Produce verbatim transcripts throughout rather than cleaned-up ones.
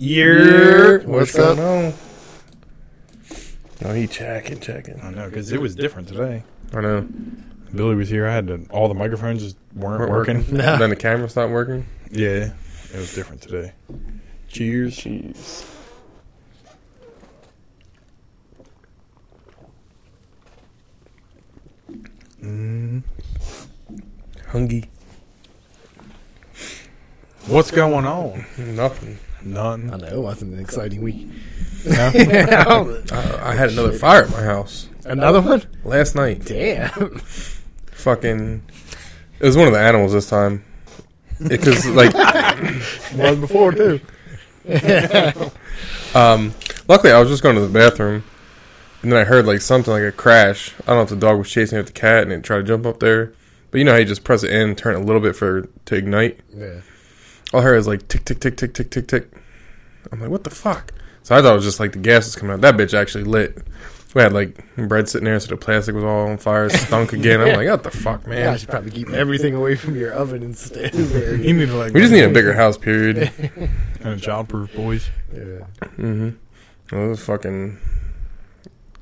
Year. What's, What's up? Going on? Oh, he checking, checking. I know, because it was different today. I know. Billy was here. I had to, all the microphones just weren't, weren't working. working. No. Then the camera stopped working? Yeah. It was different today. Cheers. Cheers. Mmm. Hungry. What's going on? Nothing. None. I know. It wasn't an exciting week. No. No. I, I had another Shit. fire at my house. Another one? Last night. Damn. Fucking. It was one of the animals this time. Because, like. Was before, too. um, luckily, I was just going to the bathroom. And then I heard, like, something like a crash. I don't know if the dog was chasing at the cat and it tried to jump up there. But you know how you just press it in and turn it a little bit for to ignite? Yeah. All I heard was like tick, tick, tick, tick, tick, tick, tick. I'm like, what the fuck? So I thought it was just like the gas was coming out. That bitch actually lit. We had like bread sitting there, so the plastic was all on fire, stunk again. Yeah. I'm like, what the fuck, man? Yeah, I should probably keep everything away from your oven instead. You need to, like, we just need a bigger house, period. And a childproof, boys. Yeah. Mm-hmm. Well, it was fucking.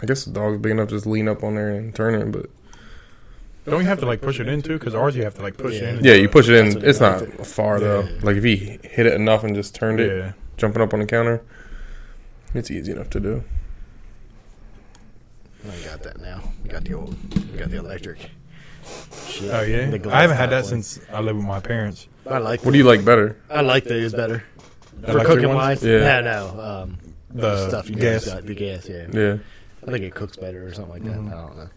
I guess the dog's big enough to just lean up on there and turn it, but. Don't you have to, like, push it in, too? Because ours, you have to, like, push yeah. it in. Yeah, you push it in. It's not far, though. Yeah. Like, if he hit it enough and just turned it, yeah. jumping up on the counter, it's easy enough to do. I got that now. We got the old, we got the electric. Shit. Oh, yeah? I haven't had that one. Since I live with my parents. I like What do you like better? I like those better. The For cooking-wise? Yeah. No, no. Um, the, the stuff you gas. Got, the gas, yeah. Yeah. I think it cooks better or something like that. Mm. I don't know.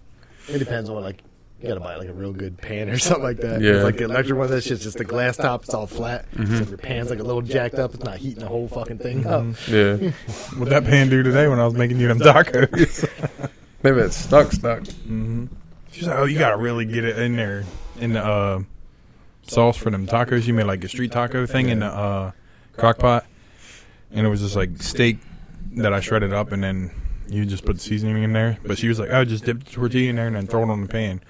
It depends on, like, you gotta buy like a real good pan or something like that. Yeah. It's like the electric one, that shit's just the glass top, it's all flat. Mm-hmm. So if your pan's like a little jacked up, it's not heating the whole fucking thing up. Mm-hmm. Yeah. What'd that pan do today when I was making you them tacos? Maybe it's stuck, stuck. Mm-hmm. She's like, oh, you gotta really get it in there. In the uh, sauce for them tacos. You made like a street taco thing in the uh, crock pot. And it was just like steak that I shredded up and then you just put the seasoning in there. But she was like, oh, just dip the tortilla in there and then throw it on the pan.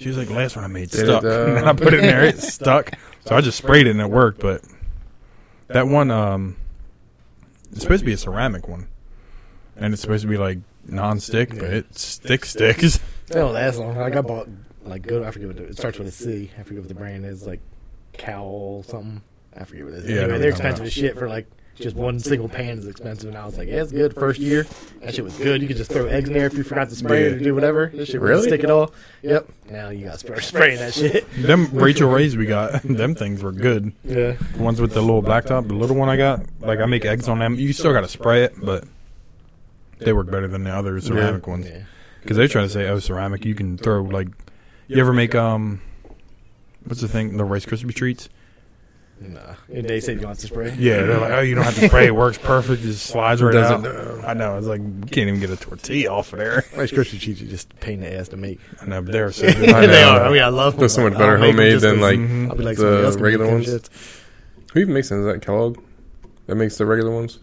She was like, last one I made stuck. And then I put it in there, it stuck. So I just sprayed it and it worked. But that one, um, it's supposed to be a ceramic one. And it's supposed to be like non-stick, but it stick sticks. It'll last long. Like I bought, like, good, I forget what it, it starts with a C. I forget what the brand is, like Cowl something. I forget what it is. Yeah, anyway, they're expensive as shit for like. Just one single pan is expensive, and I was like, yeah, it's good. First year, that shit was good. You could just throw eggs in there if you forgot to spray it or do whatever. This shit really stick it all. Yep. Now you got to spray that shit. Them Rachel Ray's we got, them things were good. Yeah. The ones with the little black top, the little one I got, like I make eggs on them. You still got to spray it, but they work better than the other ceramic yeah. ones. Because they try to say, oh, ceramic, you can throw, like, you ever make, um, what's the thing, the Rice Krispie treats? Nah. They said you don't have to spray. Yeah, they're like, oh, you don't have to spray. It works perfect. It just slides right out. No. I know. It's like, you can't even get a tortilla off of there. Rice Krispie treats are just a pain in the ass to make. I know, but they're so good. I know. They are. I mean, I love them. They're so much better homemade than, like, mm-hmm. like the regular ones. Shit. Who even makes them? Is that Kellogg? That makes the regular ones?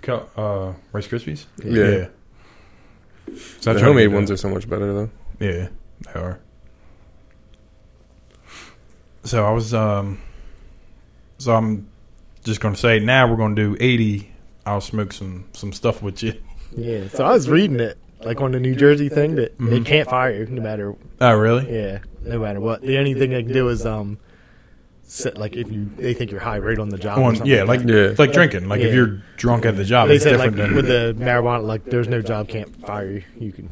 Kel- uh, Rice Krispies? Yeah. yeah. yeah. The homemade ones are so much better, though. Yeah, they are. So I was, um, so I'm just going to say now we're going to do eighty. I'll smoke some, some stuff with you. Yeah. So I was reading it, like on the New Jersey thing, that mm-hmm. they can't fire you no matter. Oh, really? Yeah. No matter what. The only thing they can do is, um, set, like if you, they think you're high rate on the job. On, or something yeah. Like, like yeah. It's like drinking. Like yeah. if you're drunk at the job, they it's said, different. Like than with the marijuana, like there's no job can't fire you. You can.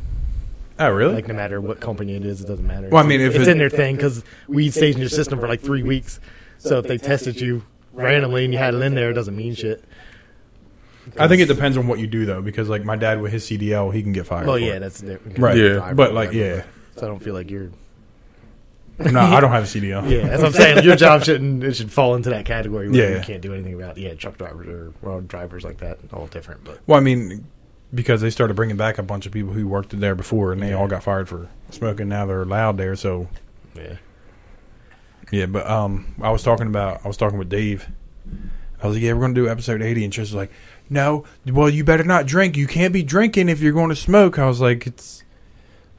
Oh, really? Like, no matter what company it is, it doesn't matter. Well, I mean, if it's it, in their thing, because weed stays in your system for, like, three weeks. So if they tested you randomly and you had it in there, it doesn't mean shit. I think it depends on what you do, though, because, like, my dad with his C D L, he can get fired. Well, yeah, it. that's different. Right, yeah. But, like, yeah. So I don't feel like you're... No, I don't have a C D L. Yeah, that's what I'm saying. Your job shouldn't... It should fall into that category where yeah. you can't do anything about it. Yeah, truck drivers or road drivers like that, all different, but... Well, I mean... Because they started bringing back a bunch of people who worked there before, and they yeah. all got fired for smoking. Now they're allowed there, so yeah, yeah. But um, I was talking about I was talking with Dave. I was like, "Yeah, we're gonna do episode eighty," and Trish was like, "No, well, you better not drink. You can't be drinking if you're going to smoke." I was like, "It's,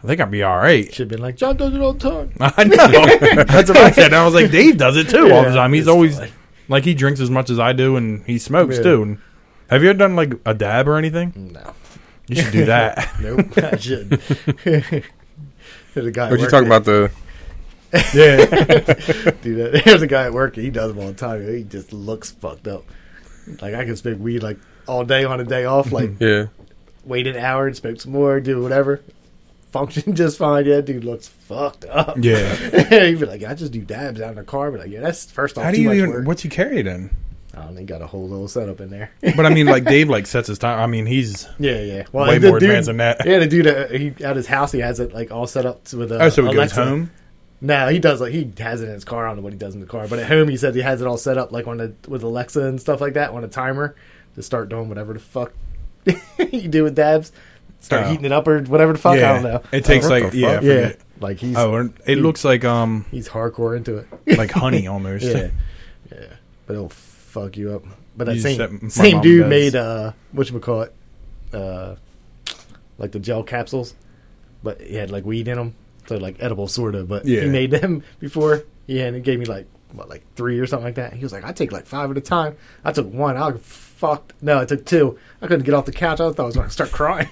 I think I'd be all right." Should have been like, "John does it all the time." I know. That's what I said. I was like, "Dave does it too yeah, all the time. He's always." Like, he drinks as much as I do, and he smokes, yeah. too. And have you ever done, like, a dab or anything? No. You should do that. Nope, I shouldn't. There's a guy what at work. What you talking about, the... Yeah. Dude, there's a guy at work, he does them all the time. He just looks fucked up. Like, I can smoke weed, like, all day on a day off. Like, yeah. wait an hour and smoke some more, do whatever. Function just fine. Yeah, dude looks fucked up. Yeah. He'd be like, I just do dabs out in the car. But like, yeah, that's first off. How do you even, work. What's you carry then? I don't think got a whole little setup in there. But I mean, like, Dave, like, sets his time. I mean, he's yeah, yeah. Well, way more dude, advanced than that. Yeah, the dude uh, he, at his house, he has it, like, all set up with uh, oh, so he Alexa. Goes home? No, he does, like, he has it in his car. I don't know what he does in the car. But at home, he says he has it all set up, like, on the, with Alexa and stuff like that, on a timer to start doing whatever the fuck you do with dabs. Start oh. heating it up or whatever the fuck. Yeah. I don't know. It takes, like, like yeah. Fuck? Yeah. Like, he's... Oh, it he, looks like, um... he's hardcore into it. Like honey, almost. Yeah. Yeah. But it'll fuck you up. But that you same, that same dude does. made, uh... whatchamacallit? Uh... Like, the gel capsules. But he had, like, weed in them. So, like, edible, sort of. But yeah. he made them before. Yeah, and he gave me, like, what, like, three or something like that. He was like, I take, like, five at a time. I took one. I was fucked. No, I took two. I couldn't get off the couch. I thought I was going to start crying.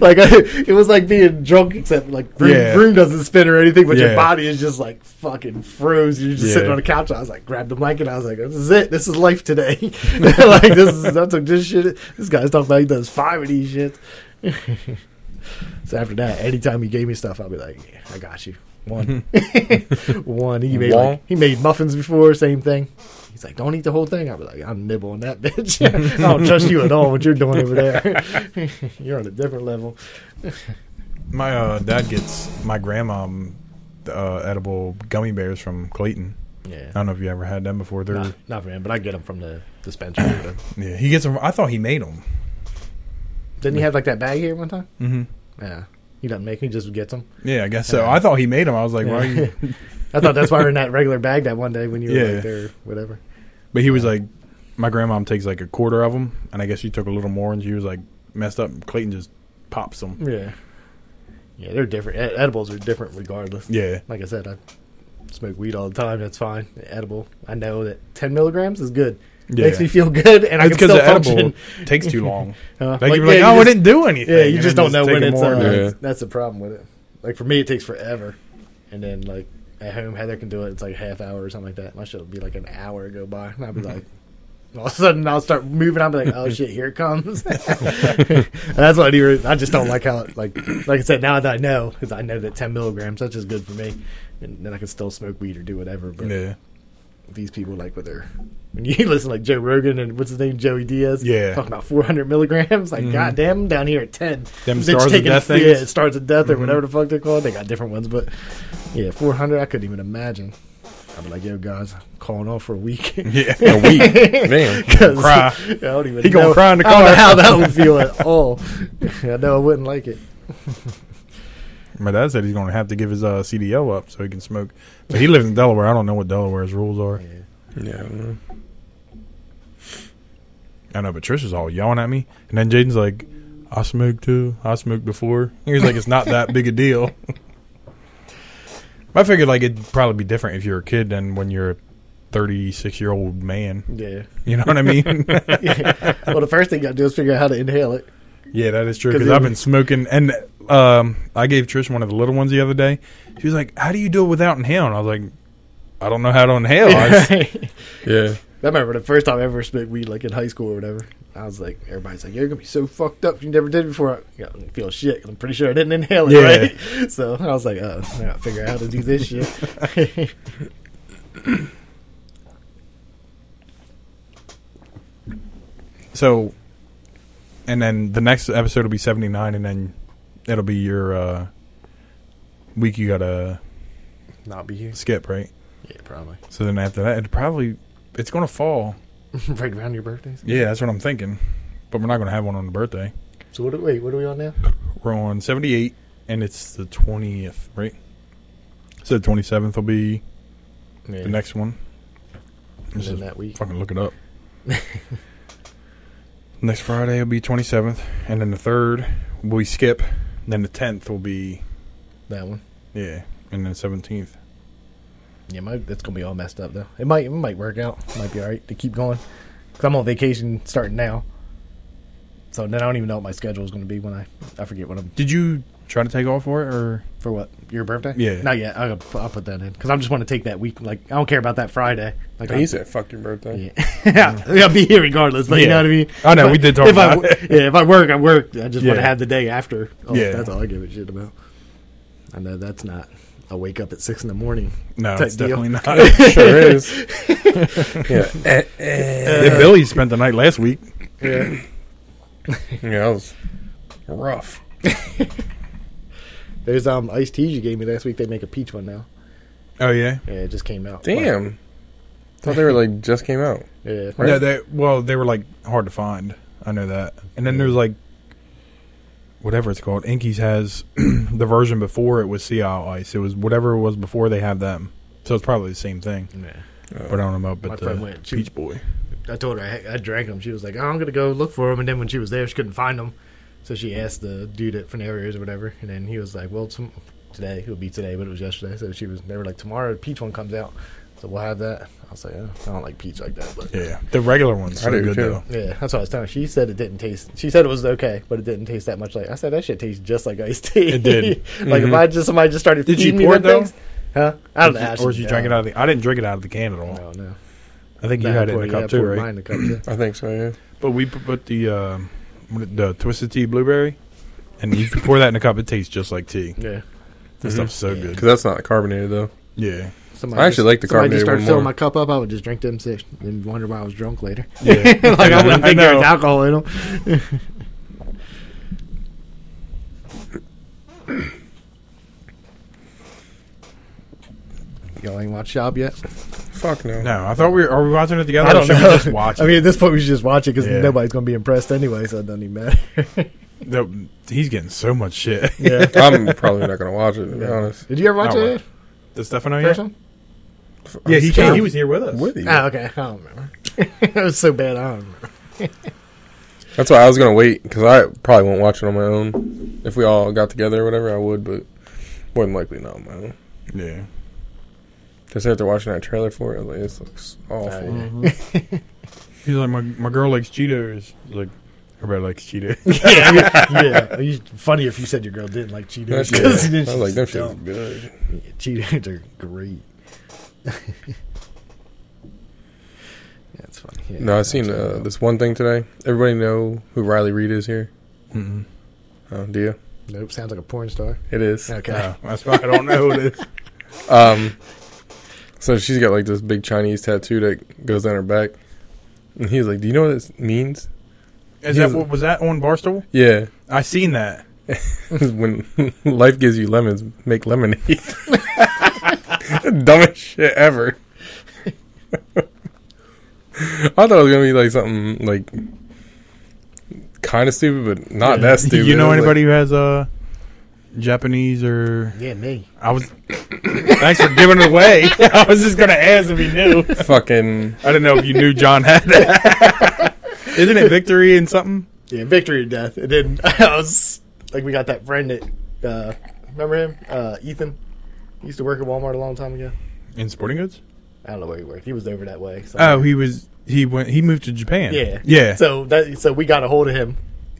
Like, I, it was like being drunk, except, like, room, yeah. room doesn't spin or anything, but yeah. your body is just, like, fucking froze. You're just yeah. sitting on the couch. I was like, grabbed the blanket. I was like, this is it. This is life today. Like, this is, I took this shit. This guy's stuff like he does five of these shits. So after that, anytime he gave me stuff, I'll be like, yeah, I got you. One. One. He made, like, he made muffins before, same thing. He's like, don't eat the whole thing. I'll be like, I'm nibbling that bitch. I don't trust you at all, what you're doing over there. You're on a different level. My uh, dad gets my grandma uh, edible gummy bears from Clayton. Yeah. I don't know if you ever had them before. They're not, not for him, but I get them from the dispenser. Yeah, he gets them. I thought he made them. Didn't he have, like, that bag here one time? Mm-hmm. Yeah. He doesn't make them, he just gets them. Yeah, I guess so. I thought he made them. I was like, yeah. why are you? I thought that's why we were in that regular bag that one day when you were yeah. like there or whatever. But he was like, my grandmom takes like a quarter of them, and I guess she took a little more, and she was like messed up, and Clayton just pops them. Yeah. Yeah, they're different. Ed- edibles are different regardless. Yeah. Like I said, I smoke weed all the time. That's fine. Edible. I know that ten milligrams is good. Yeah. Makes me feel good, and it's I can still function. Edible takes too long. uh, like, like you're yeah, like, oh, you just, I didn't do anything. Yeah, you just don't just know when it's. Uh, yeah. That's the problem with it. Like, for me, it takes forever, and then, like, at home, Heather can do it. It's like a half hour or something like that. My shit will be like an hour go by, and I'll be like, all of a sudden, I'll start moving. I'll be like, oh shit, here it comes. That's what I do. I just don't like how, it, like, like I said, now that I know, because I know that ten milligrams that's just good for me, and then I can still smoke weed or do whatever. But yeah. These people, like, with their, when you listen, like, Joe Rogan and what's his name, Joey Diaz, yeah, talking about four hundred milligrams, like, mm. goddamn, down here at ten, them stars of death things, yeah, it starts at death, mm-hmm. or whatever the fuck they're called. They got different ones, but yeah, four hundred, I couldn't even imagine. I'm like, yo guys, I'm calling off for a week. Yeah, a week, man. Cry. I don't even. He know. Gonna cry in the car. I don't know how that would feel at all. I know I wouldn't like it. My dad said he's going to have to give his uh, C D O up so he can smoke. But he lives in Delaware. I don't know what Delaware's rules are. Yeah. yeah. I don't know. I know, but Trish is all yelling at me. And then Jaden's like, I smoked too. I smoked before. He was like, it's not that big a deal. I figured, like, it'd probably be different if you're a kid than when you're a thirty-six-year-old man. Yeah. You know what I mean? Yeah. Well, the first thing you got to do is figure out how to inhale it. Yeah, that is true, because I've been smoking. And um, I gave Trish one of the little ones the other day. She was like, how do you do it without inhaling? I was like, I don't know how to inhale. I just, yeah. I remember the first time I ever smoked weed, like, in high school or whatever. I was like, everybody's like, you're going to be so fucked up. You never did before. I feel shit, because I'm pretty sure I didn't inhale it, yeah. right? So I was like, oh, I got to figure out how to do this shit. So... And then the next episode will be seventy-nine, and then it'll be your uh, week you got to not be here. Skip, right? Yeah, probably. So then after that, it probably, it's going to fall. Right around your birthdays? Yeah, that's what I'm thinking. But we're not going to have one on the birthday. So what? Are, wait, what are we on now? We're on seventy-eight, and it's the twentieth, right? So the twenty-seventh will be yeah. the next one. And then that week. Fucking look it up. Next Friday will be twenty-seventh, and then the third we skip, and then the tenth will be... That one? Yeah, and then the seventeenth. Yeah, my, that's going to be all messed up, though. It might, it might work out. It might be all right to keep going. Because I'm on vacation starting now. So then I don't even know what my schedule is going to be when I... I forget what I'm... Did you try to take off for it, or... For what? Your birthday? Yeah. Not yet. I'll, I'll put that in. Because I just want to take that week. Like, I don't care about that Friday. Like, I used to fuck your birthday. Yeah. I'll be here regardless. Like, yeah. You know what I mean? I know. But we did talk if about I, it. Yeah, if I work, I work. I just yeah. want to have the day after. Oh, yeah. That's all I give a shit about. I know that's not... I wake up at six in the morning. No, it's definitely deal. Not. It sure is. Yeah. Uh, uh, Billy spent the night last week. Yeah. Yeah, it was rough. There's um iced teas you gave me last week. They make a peach one now. Oh, yeah? Yeah, it just came out. Damn. Wow. I thought they were like, just came out. Yeah. Right? No, they, well, they were like hard to find. I know that. And then yeah. there's like, whatever it's called. Inky's has the version before it was Sea Isle Ice. It was whatever it was before they have them. So it's probably the same thing. Yeah. Uh, but I don't know about but the went, she, Peach Boy. I told her I, I drank them. She was like, oh, I'm going to go look for them. And then when she was there, she couldn't find them. So she asked the dude at Feneria's or whatever. And then he was like, well, t- today. It'll be today, but it was yesterday. So she was, they were like, tomorrow the peach one comes out. So we'll have that. I was like, oh, I don't like peach like that. But yeah, the regular ones are good too. Though. Yeah, that's what I was telling her. She said it didn't taste. She said it was okay, but it didn't taste that much like. I said that shit tastes just like iced tea. It did. Like mm-hmm. if I just somebody just started. Did you pour it though? Things, huh? I don't did know. You, I should, or did you drink it out of the? I didn't drink it out of the can at all. No, no. I think you had it in the cup too, right? Mine in the cup too. I think so. Yeah. But we put the uh, the twisted tea blueberry, and you pour that in a cup. It tastes just like tea. Yeah. This mm-hmm. stuff's so yeah. good because that's not carbonated though. Yeah. Somebody I actually just, like the carbonated just started one more. Filling my cup up, I would just drink them six and wonder why I was drunk later. Yeah. Like, I, I wouldn't think there was alcohol in them. Y'all ain't watched Shop yet? Fuck no. No, I thought we were... Are we watching it together? I don't or should know. We just watch it? I mean, at this point, we should just watch it because yeah. nobody's going to be impressed anyway, so it doesn't even matter. No, he's getting so much shit. Yeah, I'm probably not going to watch it, to yeah. be honest. Did you ever watch it? The Stefano here? Person? Yeah, he came. He was here with us. With you. Oh, okay. I don't remember. It was so bad, I don't remember. That's why I was going to wait, because I probably won't watch it on my own. If we all got together or whatever, I would, but more than likely not on my own. Yeah. Because after watching that trailer for it, I was like, this looks awful. Uh, yeah. He's like, my my girl likes Cheetos. Like, everybody likes Cheetos. yeah, I mean, yeah. It'd be funnier if you said your girl didn't like Cheetos. Yeah. I was like, that shit's good. Yeah, Cheetos are great. That's funny. Yeah, no, I've seen uh, this one thing today. Everybody know who Riley Reid is here? Mm-mm. Oh, do you? Nope. Sounds like a porn star. It is. Okay. No, that's why I don't know who it is. Um, so she's got like this big Chinese tattoo that goes down her back. And he's like, do you know what this means? Is that what was that on Barstool? Yeah, I seen that. When life gives you lemons, make lemonade. Dumbest shit ever. I thought it was gonna be like something like kind of stupid, but not yeah. that stupid. You know anybody like, who has a uh, Japanese or yeah me? I was thanks for giving it away. I was just gonna ask if he knew. Fucking, I didn't know if you knew John had that. Isn't it victory and something? Yeah, victory or death. And then I was like, we got that friend that, uh, remember him? Uh, Ethan. He used to work at Walmart a long time ago. In sporting goods? I don't know where he worked. He was over that way. Somewhere. Oh, he was, he went, he moved to Japan. Yeah. Yeah. So that, so we got a hold of him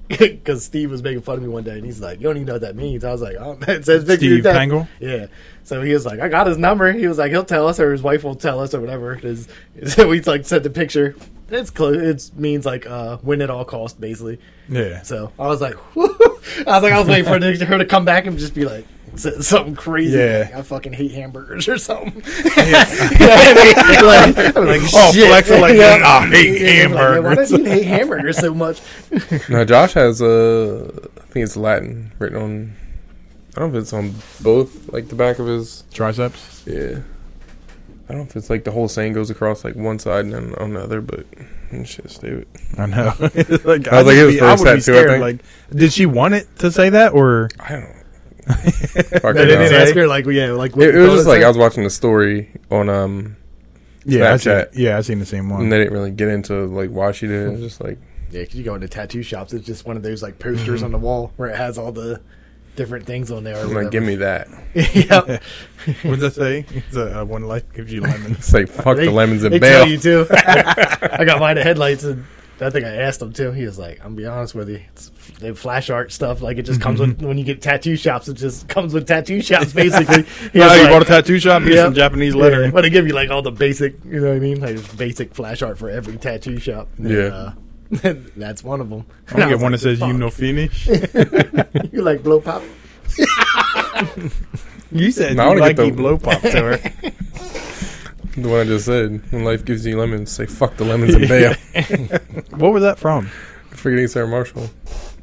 because Steve was making fun of me one day and he's like, you don't even know what that means. I was like, oh, it says victory Steve or death. Pangle? Yeah. So he was like, I got his number. He was like, he'll tell us or his wife will tell us or whatever. His, so we like sent the picture. It's close. It means like uh, win at all costs, basically. Yeah. So I was like, woo. I was like, I was waiting for her to come back and just be like something crazy. Yeah. Like, I fucking hate hamburgers or something. Yeah. I mean, like, I was like, oh, shit. Flex like, yeah. I hate yeah, hamburgers. Like, why do you hate hamburgers so much? No, Josh has uh, I think it's Latin written on. I don't know if it's on both, like the back of his triceps. Yeah. I don't know if it's like the whole saying goes across like one side and then on the other, but shit, stupid. I know. Like, I was like, it was first tattoo, I think. Like, did she want it to say that or? I don't know. I they didn't ask her, like, yeah, like, what it, it was just like, like, I was watching the story on, um, yeah, Snapchat. I seen, yeah, I seen the same one. And they didn't really get into, like, why she did it. It was just like, yeah, because you go into tattoo shops, it's just one of those, like, posters mm-hmm. on the wall where it has all the. different things on there. Or like, give me that. Yep. What's that say? It's a, uh, one life gives you lemons. Say, like, fuck they, the lemons and they bail. Tell you too. I got mine at Headlights, and I think I asked him too. He was like, "I'm gonna be honest with you, it's, they flash art stuff. Like it just comes with when you get tattoo shops. It just comes with tattoo shops, basically." He no, you like, bought a tattoo shop. Here's yeah, some Japanese lettering. Yeah, but they give you like all the basic, you know what I mean? Like basic flash art for every tattoo shop. And, yeah. Uh, that's one of them. I get one like, that says "You no finish." You like blow pop? You said no, you like the blow pop to her. The one I just said. When life gives you lemons, say fuck the lemons and bail. What was that from? Forgetting Sarah Marshall.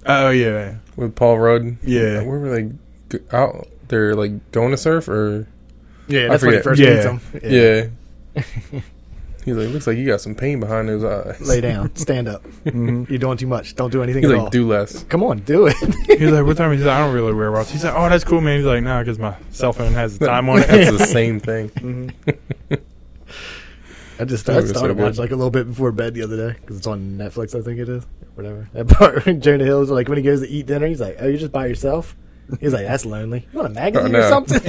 Oh yeah, with Paul Rudd. Yeah, where were they out? They're like going to surf or yeah, that's when he first meets yeah. him. Yeah. yeah. He's like, looks like you got some pain behind those eyes. Lay down. Stand up. Mm-hmm. You're doing too much. Don't do anything He's at like, all. Do less. Come on, do it. He's like, what time? He's like, I don't really wear watch. He's like, oh, that's cool, man. He's like, nah, because my cell phone has the time on it. That's the same thing. Mm-hmm. I just started, started so watching like a little bit before bed the other day because it's on Netflix, I think it is. Whatever. That part when Jonah Hill is like, when he goes to eat dinner, he's like, oh, you're just by yourself? He's like, that's lonely. You want a magazine oh, no. or something?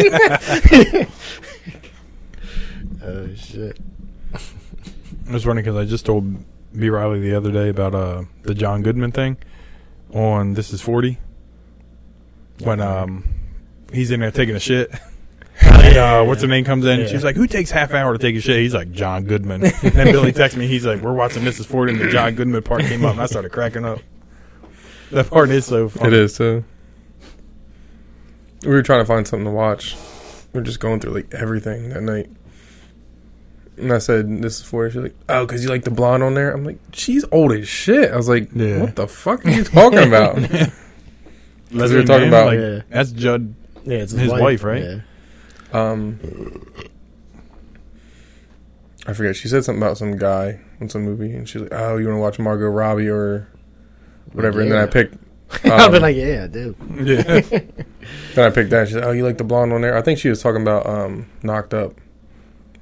Oh, shit. It was funny because I just told B. Riley the other day about uh, the John Goodman thing on This Is forty when um, he's in there taking a shit. And, uh, what's her name comes in, yeah. and she's like, who takes half an hour to take a shit? He's like, John Goodman. And then Billy texts me, he's like, we're watching This Is forty, and the John Goodman part came up, and I started cracking up. That part is so funny. It is, so. We were trying to find something to watch. We were just going through like everything that night. And I said, this is forty. She's like, oh, because you like the blonde on there? I'm like, she's old as shit. I was like, yeah. what the fuck are you talking about? Because we were talking man, about. Like, yeah. That's Judd, yeah, it's his, his wife, wife, right? Yeah. Um, I forget. She said something about some guy in some movie. And she's like, oh, you want to watch Margot Robbie or whatever. Yeah. And then I picked. Um, I've been like, yeah, I do. Yeah. Then I picked that. She's like, oh, you like the blonde on there? I think she was talking about um, Knocked Up.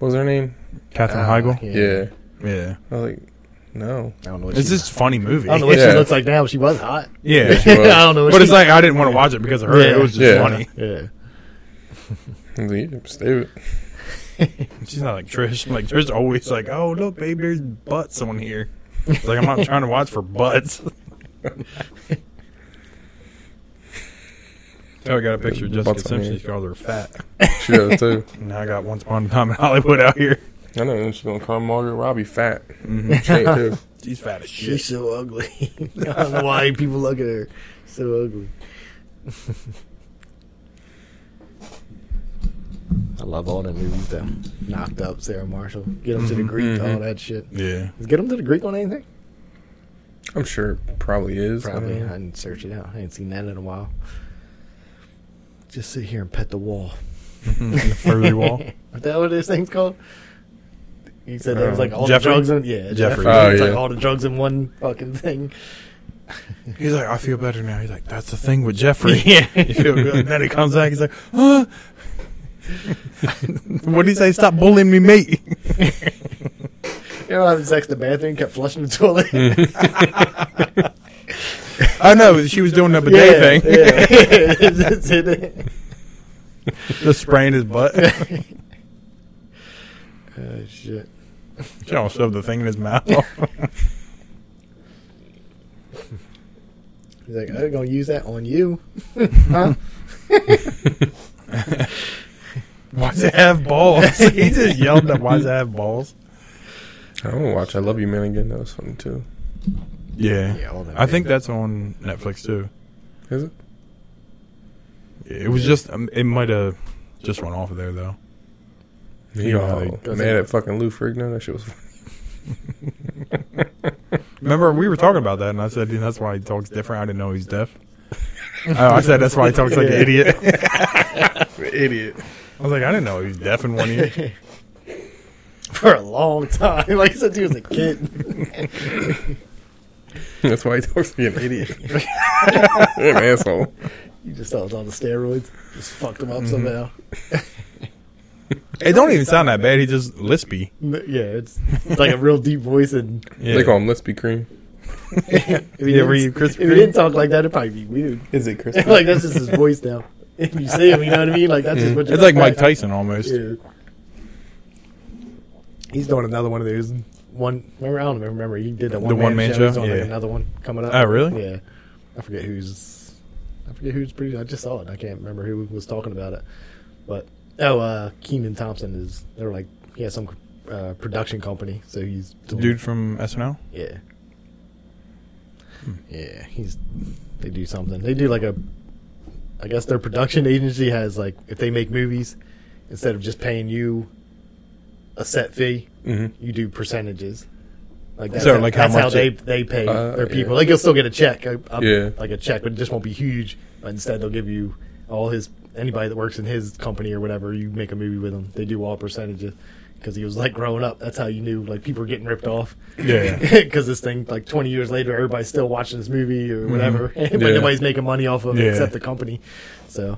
What was her name? Katherine uh, Heigl? Yeah. yeah. Yeah. I was like, no. I don't know what it's this funny movie. I don't know what yeah. she looks like now. She was hot. Yeah. yeah she was. I don't know what But it's like, I didn't want to watch it because of her. Yeah. It was just yeah. funny. Yeah. I was like, you're stupid. She's not like Trish. Like, Trish's always like, oh, look, babe, there's butts on here. It's like, I'm not trying to watch for butts. Oh, I got a picture of Jessica Simpson. She calls her fat. She does, too. Now I got Once Upon a Time in Hollywood out here. I know. She's going to call Margaret Robbie fat. Mm-hmm. She ain't too. She's fat as shit. She's so ugly. I don't know why people look at her. So ugly. I love all the movies, though. Knocked Up, Sarah Marshall. Get them mm-hmm. to the Greek, mm-hmm. all that shit. Yeah. Is Get them to the Greek on anything? I'm sure it probably is. Probably. I, I didn't search it out. I ain't seen that in a while. Just sit here and pet the wall. The furry wall? Is that what this thing's called? You said um, there was like all Jeffrey? the drugs in yeah, Jeffrey. Oh, it's yeah. like all the drugs in one fucking thing. He's like, I feel better now. He's like, that's the thing with Jeffrey. Yeah. You feel good. And then he comes back, he's like, huh? What did he say? Stop bullying me, mate. You know, having sex in the bathroom, kept flushing the toilet. I know, she was doing the bidet yeah, thing. Yeah. Just spraying his butt. Oh, shit. She almost shoved the thing in his mouth. He's like, I'm going to use that on you. Huh? Why does it have balls? He just yelled at, why does it have balls? I don't watch I Love You, Man Again. That was funny, too. Yeah, yeah I think that's that. on Netflix too. Is it? Yeah, it was yeah. just um, it might have just run off of there though. You know, oh, mad at fucking Lou Ferrigno. That shit was funny. Remember we were talking about that, and I said that's why he talks different. I didn't know he's deaf. uh, I said that's why he talks like an idiot. An idiot. I was like, I didn't know he was deaf in one ear for a long time. Like I said, he was a kid. That's why he talks to me an idiot. You're an asshole. You just thought it was on the steroids. Just fucked him up mm-hmm. somehow. It don't even sound that bad. He just lispy. Yeah, it's, it's like a real deep voice. And yeah. They call him Lispy Cream. If you ever eat Krispy Kreme, if you didn't talk like that, it'd probably be weird. Is it Krispy Kreme? Like, that's just his voice now. If you see him, you know what I mean? Like, that's mm. just what you're It's like Mike about. Tyson almost. Yeah. He's doing another one of those. One, remember, I don't remember. He did that one the man one man show. show. He's doing yeah. like another one coming up. Oh, really? Yeah. I forget who's. I forget who's pretty. I just saw it. I can't remember who was talking about it. But, oh, uh, Kenan Thompson is. They're like, he has some uh, production company. So he's. The dude it. from S N L? Yeah. Hmm. Yeah. He's. They do something. They do like a. I guess their production agency has, like, if they make movies, instead of just paying you a set fee, mm-hmm. you do percentages. Like that's so, how, like that's how, how they it, they pay uh, their people. Yeah. Like, you'll still get a check, I, I'm, yeah. like a check, but it just won't be huge. But instead, they'll give you all his anybody that works in his company or whatever. You make a movie with them, they do all percentages. Because he was like growing up, that's how you knew like people were getting ripped off. Yeah. Because this thing, like twenty years later, everybody's still watching this movie or whatever, mm-hmm. but yeah. nobody's making money off of it yeah. except the company. So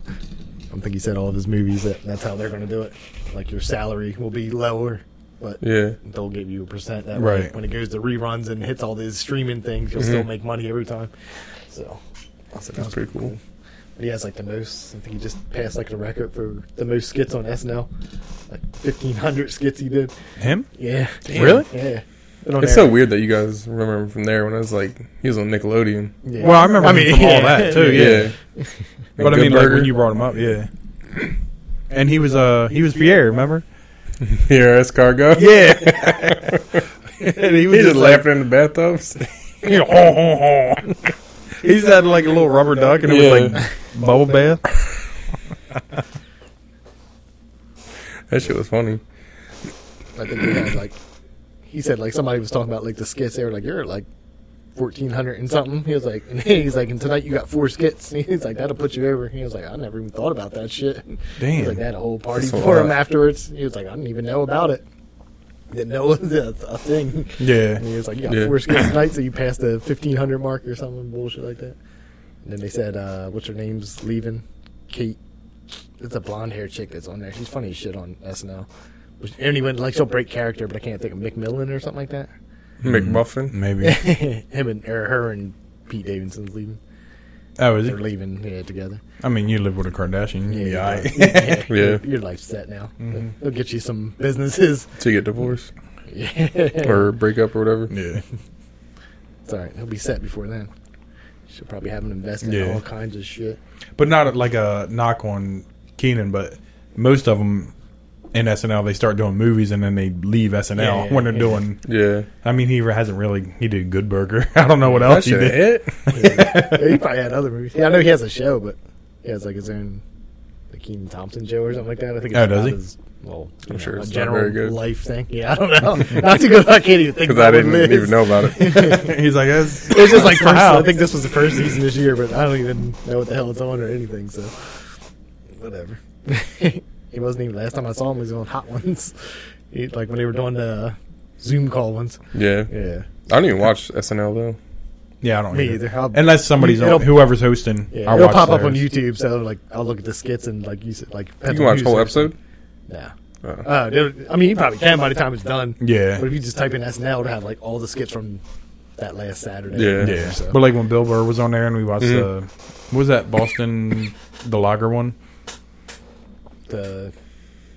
I think he said all of his movies that that's how they're going to do it. Like your salary will be lower, but yeah. they'll give you a percent that right. way. When it goes to reruns and hits all these streaming things, you'll mm-hmm. still make money every time. So that's, that's that pretty cool. cool. But he has like the most. I think he just passed like the record for the most skits on S N L. Like fifteen hundred skits he did. Him? Yeah. Damn. Really? Yeah. It's so weird that you guys remember him from there when I was like, he was on Nickelodeon. Yeah. Well, I remember I him mean, from yeah. all that too. Yeah. yeah. But I mean, burger. like when you brought him up, yeah. And he was uh he was Pierre, remember? Pierre Escargot. Yeah. And he was he just, just like, laughing in the bathtubs. He just had like a little rubber duck, and it yeah. was like bubble bath. That shit was funny. I think he had like, he said like somebody was talking about like the skits. They were like, you're at like fourteen hundred and something. He was like, and he's like, and tonight you got four skits. And he's like, that'll put you over. He was like, I never even thought about that shit. Damn. He was like, they had a whole party That's for him afterwards. He was like, I didn't even know about it. Didn't know it was a, a thing. Yeah. And he was like, you got yeah. four skits tonight, so you passed the fifteen hundred mark or something, bullshit like that. And then they said, uh, what's her name's leaving? Kate. It's a blonde-haired chick that's on there. She's funny as shit on S N L. But anyone, like, she'll break character, but I can't think of McMillan or something like that. McMuffin, maybe. Him and or her and Pete Davidson's leaving. Oh, is it? They're leaving yeah, together. I mean, you live with a Kardashian. Yeah, yeah. Right. yeah. yeah. Your, your life's set now. Mm-hmm. They'll get you some businesses. To get divorced. Yeah. Or break up or whatever. Yeah. It's all right. He'll be set before then. She'll probably have an investment yeah. in all kinds of shit. But not like a knock on Kenan, but most of them in S N L, they start doing movies and then they leave S N L yeah, yeah, when they're yeah. doing. Yeah. I mean, he hasn't really. He did Good Burger. I don't know what else he did. yeah. He probably had other movies. Yeah, I know he has a show, but he has like his own the Kenan Thompson show or something like that. I think. It's oh, does he? His, well, I'm know, sure it's a general very good. Life thing. Yeah, I don't know. Not too good. I can't even think about it. Because I didn't even know about it. He's like, it's, it's just like first, I think this was the first season this year, but I don't even know what the hell it's on or anything. So. Whatever. It wasn't even last time I saw him. He was on Hot Ones, he, like when they were doing the Zoom call ones. Yeah, yeah. I don't even watch S N L though. Yeah, I don't me either. I'll, unless somebody's on, whoever's hosting. Yeah, I'll it'll watch pop theirs. Up on YouTube. So like, I'll look at the skits and like you said, like you can watch whole episode. Nah. Oh. Uh, I mean, you probably can by the time it's done. Yeah. But if you just type in S N L, it'll have like all the skits from that last Saturday. Yeah, yeah. Year, so. But like when Bill Burr was on there and we watched the mm-hmm. uh, what was that Boston the lager one. Uh,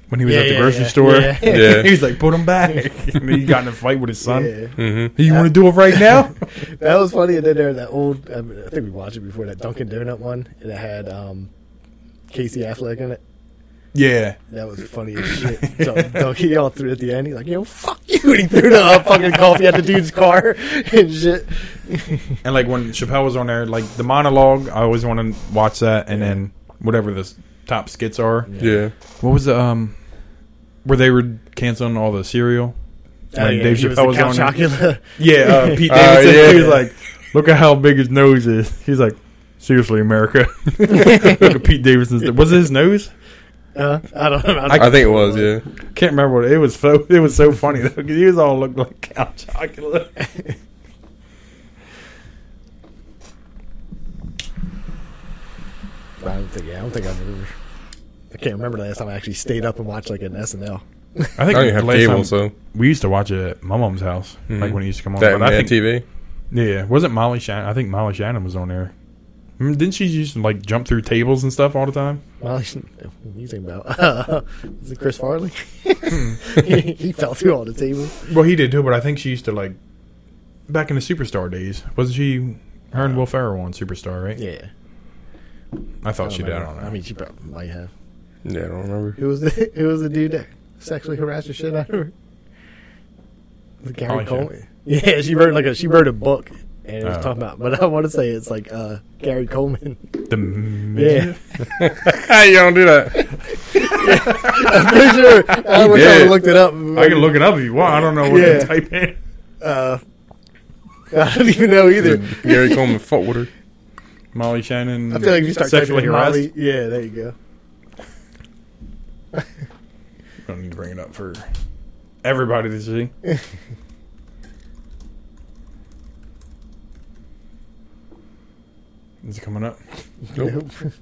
when he was yeah, at the yeah, grocery yeah. store, yeah. Yeah. He was like, "Put him back." And then he got in a fight with his son. Yeah. Mm-hmm. You want to do it right now? That was funny. And then there was that old, I, mean, I think we watched it before, that Dunkin' Donut one, and it had um, Casey Affleck in it. Yeah, that was funny as shit. So Dunkin', he all threw it at the end. He's like, "Yo, fuck you!" And he threw the uh, fucking coffee at the dude's car and shit. And like when Chappelle was on there, like the monologue, I always want to watch that. And yeah. then whatever this. Top skits are. Yeah. yeah. What was the um? Where they were canceling all the cereal. Oh, like yeah, Dave Chappelle was, was on it. Yeah, uh, Pete Davidson. Uh, yeah. He was like, "Look at how big his nose is." He's like, "Seriously, America." Look at Pete Davidson's. Was it his nose? Uh, I don't know. I, I think it was. Yeah. Can't remember what it was. So it was so funny though because he was all looked like cow chocolate. I don't think. Yeah, I don't think I've ever. I can't remember the last time I actually stayed up and watched like an S N L. I think I didn't have cable, so we used to watch it at my mom's house, mm-hmm. like when he used to come on. That but I think T V. Yeah, wasn't Molly Shannon? I think Molly Shannon was on there. I mean, didn't she used to like jump through tables and stuff all the time? Molly, what are you thinking about? Uh, is it Chris Farley? he, he fell through all the tables. Well, he did too, but I think she used to like back in the Superstar days. Wasn't she? Her and Will Ferrell on Superstar, right? Yeah. I thought I she remember. did. I don't know. I mean, she probably might have. Yeah, I don't remember. Who was the Who was the dude that sexually harassed the shit out of her? Gary Coleman. Yeah, she wrote like a she wrote a book and it was oh. talking about, but I want to say it's like uh, Gary Coleman. The midget? Yeah. You don't do that. Yeah. I'm pretty sure. I wish I looked it up. I can look it up if you want. I don't know what yeah. to type in. Uh, I don't even know either. Gary Coleman fought with her. Molly Shannon. I feel like you start sexually harassed. Molly, yeah, there you go. I don't need to bring it up for everybody to see. Is it coming up? Nope. nope.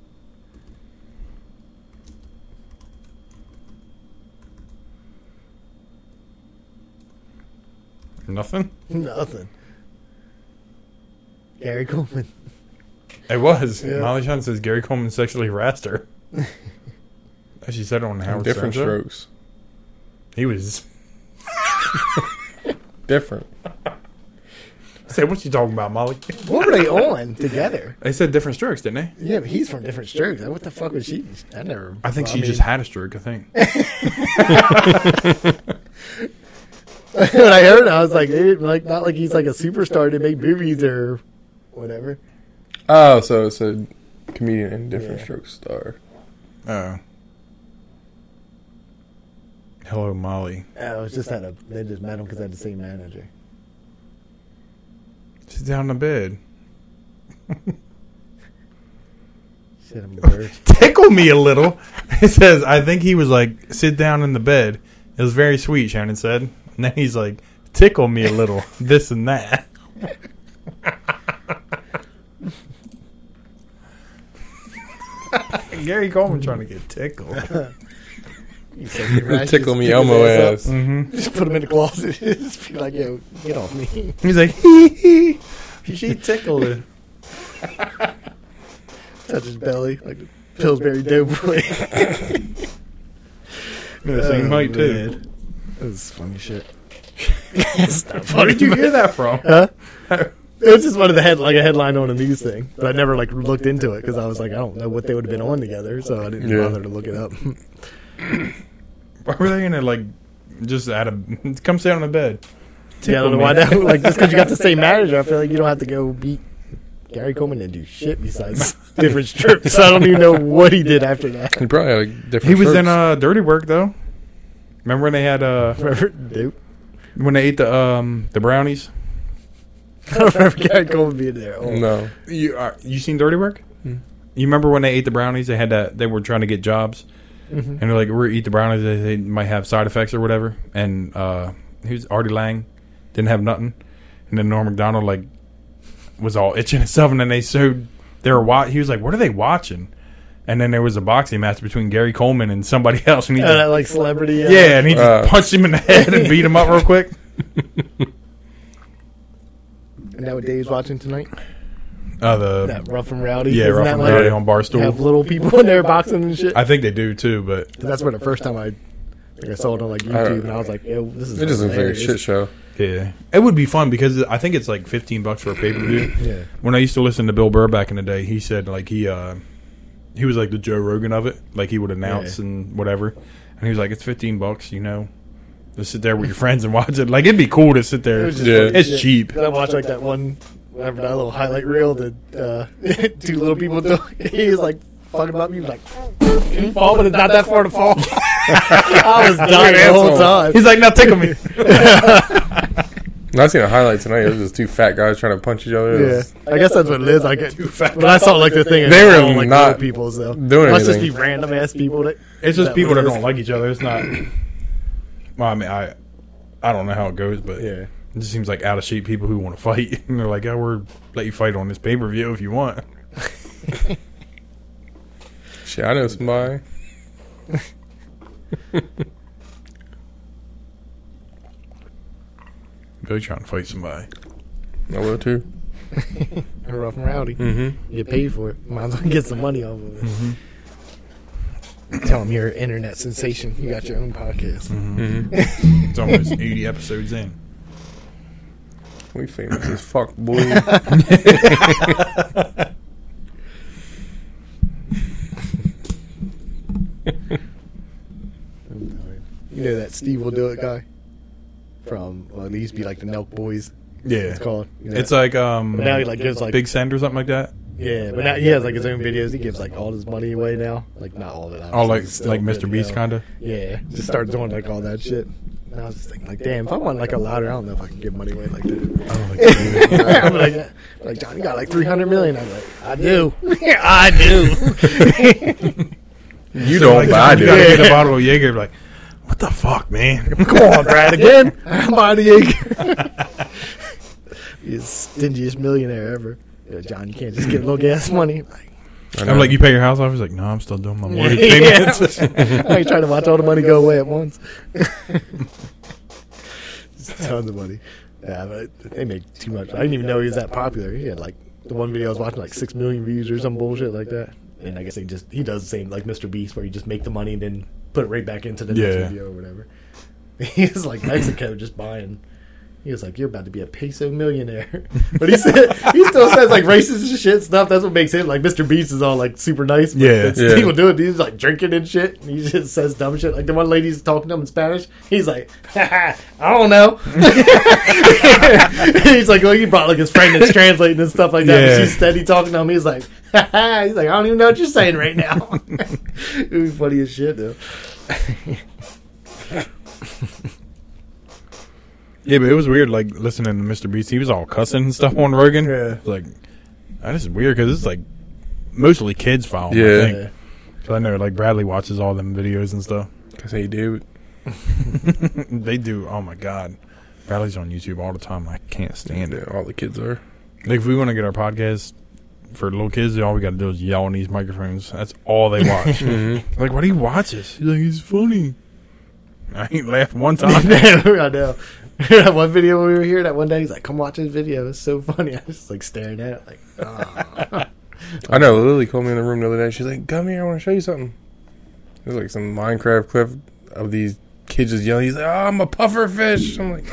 Nothing? Nothing. Gary Coleman. It was. Yeah. Molly Shannon says Gary Coleman sexually harassed her. As she said on Howard Different Stern Strokes. He was... different. Say, what you talking about, Molly? What were they on together? They said Different Strokes, didn't they? Yeah, but he's from Different Strokes. What the fuck was she? I never. I think well, she I mean, just had a stroke. I think. When I heard it, I was like, dude, like not like he's like a superstar to make movies or whatever. Oh, so it's a comedian and Different yeah. Strokes star. Oh. Hello, Molly. Oh, it's just that a, they just met him because they had the same manager. She's down in the bed. Shit, I'm bored. Tickle me a little. It says, I think he was like, sit down in the bed. It was very sweet, Shannon said. And then he's like, tickle me a little, this and that. Gary Coleman trying to get tickled. Right, tickle me Elmo ass. Mm-hmm. Just put him in the closet. Just be like, yo, get off me. He's like, hee hee. She tickled it. Touch his belly like the Pillsbury Doughboy. No, same mic too. That was funny shit. Where did you hear that from? Huh? It was just one of the head, like a headline on a news thing, but I never like looked into it because I was like, I don't know what they would have been on together, so I didn't yeah. bother to look it up. Why were they gonna like just out of come sit on the bed? Yeah, I don't know why that. Like just because you got the same manager, I feel like you don't have to go beat Gary Coleman and do shit besides Different Strokes. I don't even know what he did after that. He probably had like different. He was shirts. in uh, Dirty Work though. Remember when they had uh, remember, when they ate the um the brownies? I don't remember Gary Coleman being there. Oh. No, you uh, you seen Dirty Work? Hmm. You remember when they ate the brownies? They had that. They were trying to get jobs. Mm-hmm. And they're like, we're eat the brownies. They, they might have side effects or whatever. And uh, who's Artie Lang didn't have nothing. And then Norm Macdonald like was all itching and stuff. And then they showed they were watch. He was like, what are they watching? And then there was a boxing match between Gary Coleman and somebody else. And he uh, just, that, like celebrity. Uh, yeah, and he just uh, punched him in the head and beat him up real quick. And that what Dave's watching tonight? Uh, the that Rough and Rowdy. Yeah, Isn't Rough and like Rowdy on Barstool. They have little people in there boxing and shit. I think they do too, but that's where the first time I like, I saw it on like YouTube, and I was like, "Yo, this is." It doesn't look like a shit show. Yeah, it would be fun because I think it's like fifteen bucks for a pay per view. Yeah. When I used to listen to Bill Burr back in the day, he said like he uh, he was like the Joe Rogan of it. Like he would announce yeah. and whatever, and he was like, "It's fifteen bucks, you know." To sit there with your friends and watch it, like it'd be cool to sit there. It just, yeah. It's yeah. cheap. I watched like that one. Remember that little highlight reel that uh, two little people do? He was like fucking about me. He was like, can you fall? But it's not that far to fall. I was dying the whole time. He's like, now tickle me. I seen a highlight tonight. It was just two fat guys trying to punch each other. Yeah. I guess that's what it is. I get too fat. When I saw like the thing, they were like not people. So doing must anything. Just be random ass people. That it's just that people that don't like each other. It's not. Well, I mean, I, I don't know how it goes, but yeah. It just seems like out of shape people who want to fight. And they're like, oh, we'll let you fight on this pay per view if you want. Shit, I know somebody. Really trying to fight somebody. I will too. Rough and rowdy. Mm-hmm. You get paid for it. Might as well get some money off of it. Mm-hmm. Tell them you're an internet sensation. You got your own podcast. Mm-hmm. Mm-hmm. It's almost eighty episodes in. We famous as fuck, boy. You know that Steve Will Do It guy? From, well, they used to be like the Nelk Boys. Yeah. It's called. You know? It's like, um, but now he like gives like Big Send or something like that. Yeah, but now he has like his own videos. He gives like all his money away now. Like, not all of it. Oh, like, like Mister Beast kind of? Yeah. Just start doing like all that shit. And I was just thinking, like, damn, if I want like a louder, I don't know if I can give money away like that. I don't like that. I'm like, I'm like, John, you got like three hundred million. I'm like, I do. I do. You so don't, like, but I do. You gotta get a bottle of Jaeger, like, what the fuck, man? Come on, Brad, again. I'm buying a Jaeger. You're the stingiest millionaire ever. Yeah, John, you can't just get little gas money. Like, I'm like, you pay your house off? He's like, no, I'm still doing my mortgage payments. I ain't trying to watch all the money go away at once. Tons of money. Yeah, but they make too much. I didn't even know he was that popular. He had like the one video I was watching, like six million views or some bullshit like that. And I guess they just he does the same like Mister Beast, where you just make the money and then put it right back into the yeah. next video or whatever. He was like Mexico, just buying. He was like, "You're about to be a peso millionaire," but he said he still says like racist shit stuff. That's what makes him like Mister Beast is all like super nice. But yeah, yeah. He will do it. He's like drinking and shit. And he just says dumb shit. Like the one lady's talking to him in Spanish. He's like, "I don't know." He's like, "Well, he brought like his friend that's translating and stuff like that." Yeah. But she's steady talking to him. He's like, "Ha." He's like, "I don't even know what you're saying right now." It was funny as shit though. Yeah, but it was weird, like, listening to Mister Beast. He was all cussing and stuff on Rogan. Yeah. Like, oh, this is weird because it's, like, mostly kids follow him, yeah. I think. Because I know, like, Bradley watches all them videos and stuff. Because they do. They do. Oh, my God. Bradley's on YouTube all the time. I can't stand it. All the kids are. Like, if we want to get our podcast for little kids, all we got to do is yell on these microphones. That's all they watch. Mm-hmm. Like, why do you watch this? He's like, it's funny. I ain't laughed one time. I know. That one video when we were here, that one day, he's like, come watch this video. It's so funny. I was just, like, staring at it, like, oh. I know. Lily called me in the room the other day. She's like, come here. I want to show you something. It was, like, some Minecraft clip of these kids just yelling. He's like, oh, I'm a puffer fish. I'm like,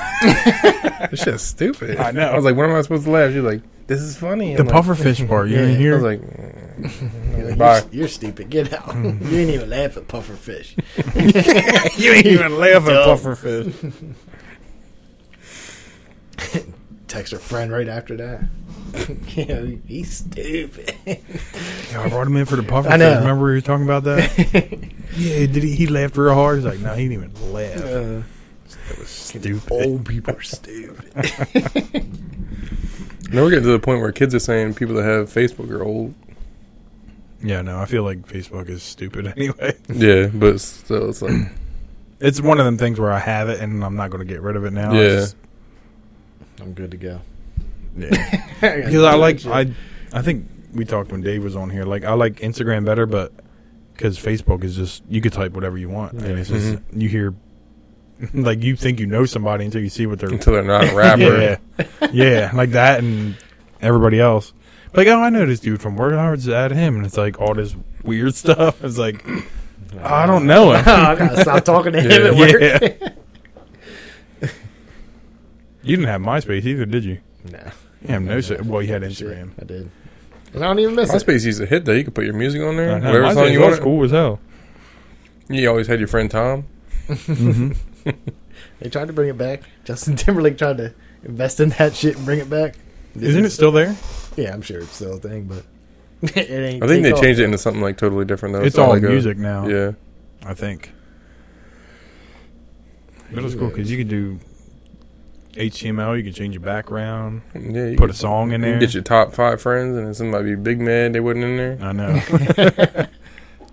this shit's stupid. I know. I was like, when am I supposed to laugh? She's like, this is funny. I'm the like, puffer fish part. You yeah. didn't hear? I was like, mm. You're, bye. You're stupid. Get out. Mm. You didn't even laugh at puffer fish. You ain't even laugh at puffer fish. Text her friend right after that. Yeah, he's stupid. Yeah, I brought him in for the puffer. I know. Fish. Remember we were talking about that? Yeah, did he? He laughed real hard. He's like, no, he didn't even laugh. Uh, that was stupid. Old people are stupid. Now we're getting to the point where kids are saying people that have Facebook are old. Yeah, no, I feel like Facebook is stupid anyway. Yeah, but still, it's like it's one of them things where I have it and I'm not going to get rid of it now. Yeah. I'm good to go. Yeah, because I like I, I think we talked when Dave was on here. Like I like Instagram better, but because Facebook is just you could type whatever you want, yeah. and it's just mm-hmm. you hear like you think you know somebody until you see what they're until they're not a rapper. Yeah, yeah, like that and everybody else. Like oh, I know this dude from work. I was at him, and it's like all this weird stuff. It's like oh, I don't know him. I gotta stop talking to him yeah. at work. Yeah. You didn't have MySpace either, did you? Nah. You have no so- Well, you had Instagram. I did. I don't even miss MySpace it. MySpace used to hit, though. You could put your music on there. Whatever song you wanted. Cool as hell. You always had your friend Tom. Mm-hmm. They tried to bring it back. Justin Timberlake tried to invest in that shit and bring it back. Did Isn't it still there? Yeah, I'm sure it's still a thing, but it ain't. I think they changed it into something like totally different, though. It's, it's all like music a, now. Yeah. I think. Middle school, because you could do H T M L, you can change your background, yeah, you put a song in there. You get your top five friends, and then somebody be big mad they wasn't in there. I know.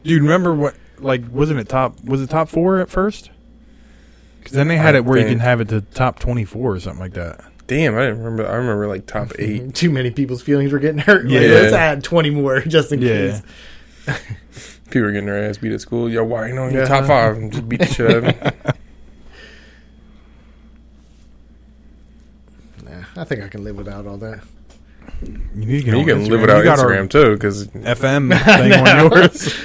Dude, remember what, like, wasn't it top, was it top four at first? Because then they had I it where think. You can have it to top twenty-four or something like that. Damn, I didn't remember. I remember, like, top eight. Too many people's feelings were getting hurt. Yeah. Like, let's add twenty more just in yeah. case. People were getting their ass beat at school. Yo, why you know you're yeah. top five? And just beat the shit out of them. I think I can live without all that. You need to get you can Instagram. live without you Instagram too, because F M thing on yours.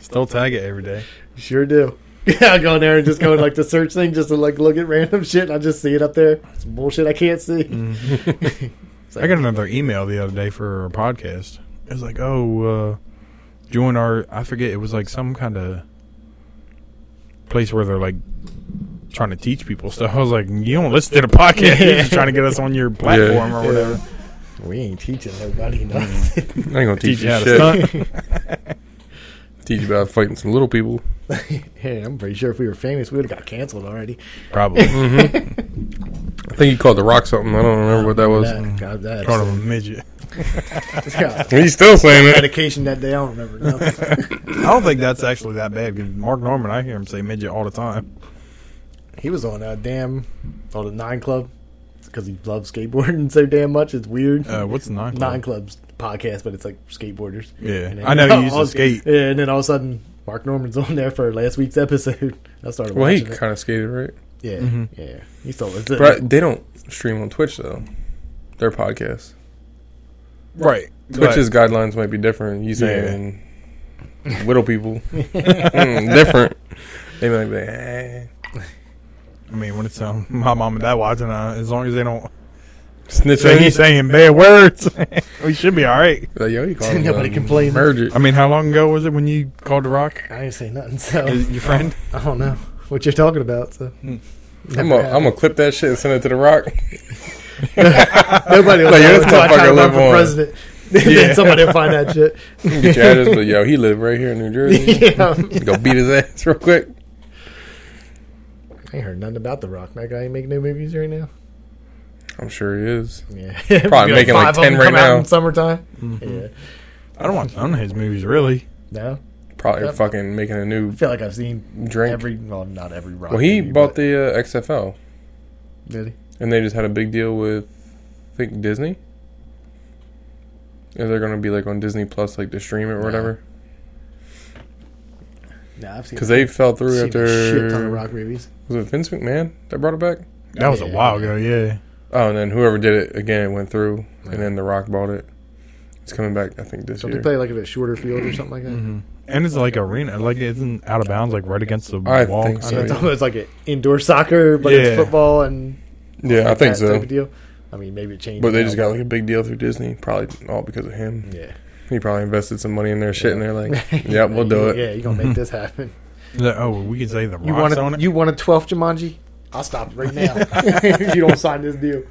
Still tag it every day. Sure do. Yeah, I go in there and just go in like the search thing just to like look at random shit, and I just see it up there. It's bullshit I can't see. Mm-hmm. Like, I got another email the other day for a podcast. It was like, oh, uh, join our, I forget, it was like some kind of place where they're like trying to teach people stuff. I was like, you don't listen to the podcast. You're just trying to get us on your platform yeah. or whatever. Yeah. We ain't teaching nobody nothing. I ain't going to teach you shit. Teach you about fighting some little people. Hey, I'm pretty sure if we were famous, we would have got canceled already. Probably. Mm-hmm. I think you called The Rock something. I don't remember what that was. That, God, that called him a midget. He's still saying it. Medication that day, I don't remember nothing. I don't think that's actually that bad. Cause Mark Norman, I hear him say midget all the time. He was on a uh, damn, on the Nine Club. Because he loves skateboarding so damn much, it's weird. Uh, what's the Nine Club? Nine Club's podcast, but it's like skateboarders. Yeah, then, I know you used to skate. Yeah, and then all of a sudden, Mark Norman's on there for last week's episode. I started. Well, watching he kind of skated, right? Yeah, mm-hmm. yeah. He still was. But they don't stream on Twitch though. Their podcast, right? Twitch's right. guidelines might be different. You saying yeah. little people mm, different? They might be. Eh. I mean, when it's um, my mom and dad watching, uh, as long as they don't snitch, he's saying bad words, we should be all right. Like, yo, you called nobody um, complained. I mean, how long ago was it when you called The Rock? I didn't say nothing. So is it your friend? I don't know what you're talking about. So hmm. I'm gonna clip that shit and send it to The Rock. Nobody will like, yo, this motherfucker live on. President. Yeah. Then somebody will find that shit. Get your address, but yo, he lived right here in New Jersey. Yeah. Go beat his ass real quick. I ain't heard nothing about The Rock. That guy ain't making no movies right now. I'm sure he is. Yeah, probably making like ten right now. In summertime. Mm-hmm. Yeah, I don't watch none of his movies really. No, probably I've, fucking making a new. I feel like I've seen drink. Every. Well, not every Rock. Well, he movie, bought the uh, X F L. Did he? And they just had a big deal with, I think Disney. Is they're going to be like on Disney Plus, like to stream it or no. whatever. No, I've seen. Because they fell through I've after a shit ton of Rock movies. Was it Vince McMahon that brought it back? That was yeah. a while ago, yeah. Oh, and then whoever did it, again, it went through, right. and then The Rock bought it. It's coming back, I think, this so year. So they play like at a shorter field or something like that? Mm-hmm. And it's like arena. Like, it isn't out of bounds, like right against the I wall. Think so, I mean, yeah. It's almost like an indoor soccer, but yeah. it's football and yeah, like I think so. Type of deal. I mean, maybe it changed. But they just got like a big deal through Disney, probably all because of him. Yeah. He probably invested some money in their shit, yeah. and they're like, yep, we'll do it. Yeah, you're going to make this happen. Like, oh, we can say The Rock's you want a, on it. You want a twelfth Jumanji? I'll stop it right now. If you don't sign this deal.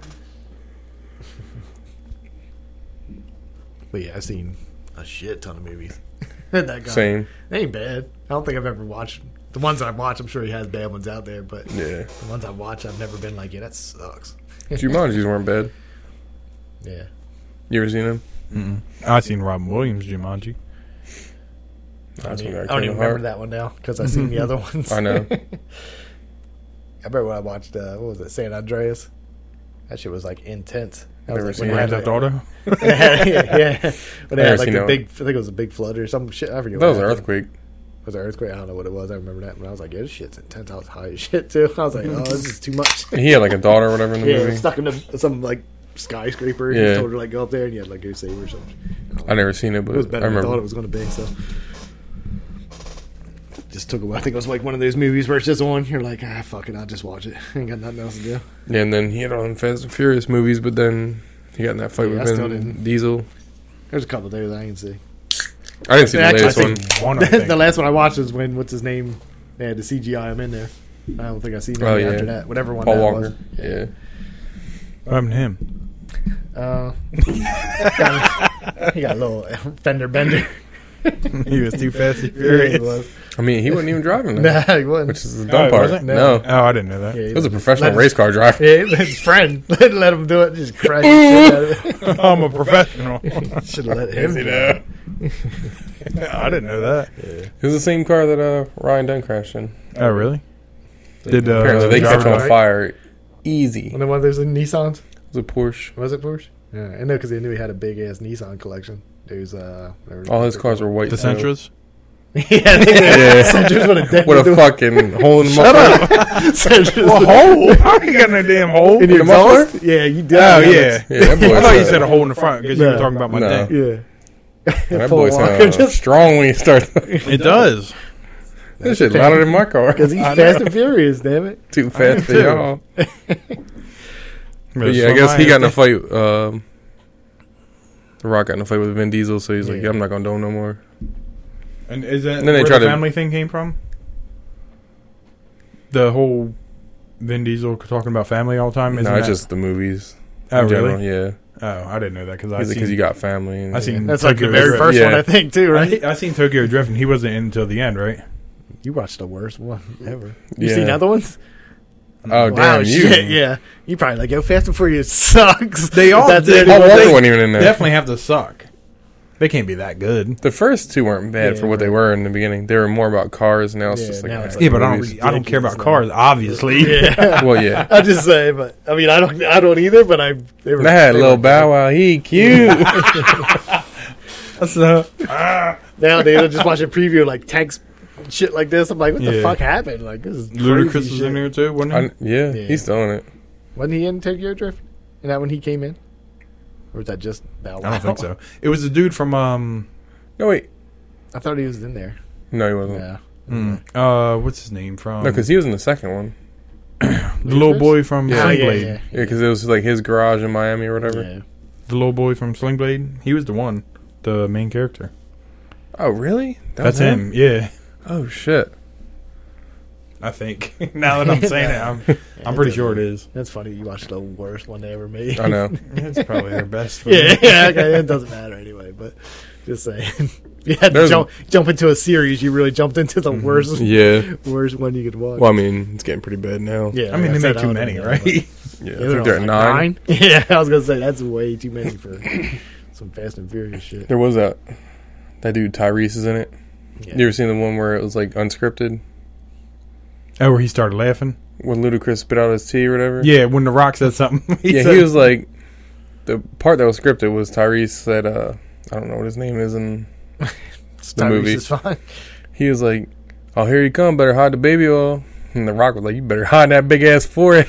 But yeah, I've seen a shit ton of movies. That guy, same. They ain't bad. I don't think I've ever watched the ones I've watched. I'm sure he has bad ones out there, but yeah. the ones I've watched, I've never been like, yeah, that sucks. Jumanjis weren't bad. Yeah. You ever seen them? Mm-mm. I seen Robin Williams Jumanji. That's I, mean, I don't even remember that one now because I've seen the other ones. I know. I remember when I watched, uh, what was it, San Andreas? That shit was like intense. Never like, seen Grand Theft Auto? Yeah. yeah. When they had like a big, I think it was a big flood or some shit. I forget that what was an earthquake. It was an earthquake. I don't know what it was. I remember that. When I was like, yeah, this shit's intense. I was high as shit too. I was like, oh, this is too much. He had like a daughter or whatever in the yeah, movie. Yeah, stuck in the, some like skyscraper. Yeah. And he told her like go up there and he had like go save her or something. I never seen it, but it was better I than I thought it was going to be. So. Just took a while. I think it was like one of those movies where it's just on. You're like, ah, fuck it, I'll just watch it. I ain't got nothing else to do. Yeah, and then he had on Fast and Furious movies, but then he got in that fight yeah, with Vin Diesel. There's a couple there that I didn't see. I didn't see the latest one. one the last one I watched was when what's his name? They had the C G I him in there. I don't think I seen him oh, yeah. after that. Whatever one Paul that Walker. Was. Yeah. What happened to him? Uh, he got a little fender bender. He was too fast and furious. Yeah, I mean, he wasn't even driving that. Nah, he wasn't. Which is the dumb oh, part. No. no. Oh, I didn't know that. Yeah, he, he was a professional race car driver. Yeah, his friend. Let him do it. Just crash the shit out of it. I'm a professional. Should have let him do it. I didn't know that. Yeah. It was the same car that uh, Ryan Dunn crashed in. Oh, really? Did uh, Apparently, they catch on fire easy. And then one of those Nissans? It was a Porsche. Was it Porsche? Yeah, I know because they knew he had a big-ass Nissan collection. There's, uh, all his cars were white. The Sentras? Yeah, yeah. Some dudes with a with a fucking hole in the mouth. Shut up. A hole? I ain't got no damn hole in your mouth. Yeah, you did. Oh yeah. yeah I thought you said a hole in the front because no. you were talking about my no. dick. Yeah. That boy sounds strong when you start. It does. This shit louder than my car. Because he's fast and furious, damn it. Too fast for y'all. But yeah, I guess he got in a fight. Um, the Rock got in a fight with Vin Diesel, so he's yeah. like, I'm not going to do it no more. And is that and then where they the family to... thing came from? The whole Vin Diesel talking about family all the time? Isn't no, it's that... just the movies. Oh, really? General, yeah. Oh, I didn't know that because I because you got family. And, I seen yeah. that's Tokyo like the very Drift. first yeah. one I think too, right? I, I seen Tokyo Drift and he wasn't in until the end, right? You watched the worst one ever. You yeah. seen other ones? Oh, wow, damn you! Shit, yeah, you probably like yo Fast and Furious sucks. They all that's did. All they weren't even in there. Definitely have to suck. They can't be that good. The first two weren't bad yeah, for what they were in the beginning. They were more about cars. Now it's yeah, just like, it's like yeah, but I don't, I don't care about cars, obviously. Yeah. Well, yeah. I just say, but I mean, I don't, I don't either. But I, they were, I had they little Bow Wow. He cute. So uh, now they're just watching preview like text shit like this. I'm like, what yeah. the fuck happened? Like this is Ludacris was shit. in here too, wasn't he? I, yeah, yeah, he's still in it. Wasn't he in Tokyo Drift? And that when he came in. Or was that just Bow Wow? I don't think so. It was the dude from... Um, no, wait. I thought he was in there. No, he wasn't. Yeah. Mm. Uh, what's his name from... No, because he was in the second one. the little first? boy from yeah. Sling Blade. Yeah, because yeah, yeah. it was like his garage in Miami or whatever. Yeah. The little boy from Sling Blade. He was the one. The main character. Oh, really? That That's him? him? Yeah. Oh, shit. I think. Now that I'm saying it, I'm, yeah, I'm pretty sure it is. That's funny. You watched the worst one they ever made. I know. It's probably their best film. Yeah, yeah, okay. It doesn't matter anyway, but just saying. You had to jump, jump into a series. You really jumped into the mm-hmm. worst yeah. worst one you could watch. Well, I mean, it's getting pretty bad now. Yeah, I mean, they made too many, right? Yeah, I think they're at nine. Yeah, I was going to say, that's way too many for some Fast and Furious shit. There was that. That dude, Tyrese, is in it. Yeah. You ever seen the one where it was, like, unscripted? Oh, where he started laughing? When Ludacris spit out his tea or whatever? Yeah, when The Rock said something. He yeah, said, he was like, the part that was scripted was Tyrese said, uh, I don't know what his name is in the Tyrese movie. Tyrese is fine. He was like, oh, here you come, better hide the baby oil. And The Rock was like, you better hide that big-ass forehead.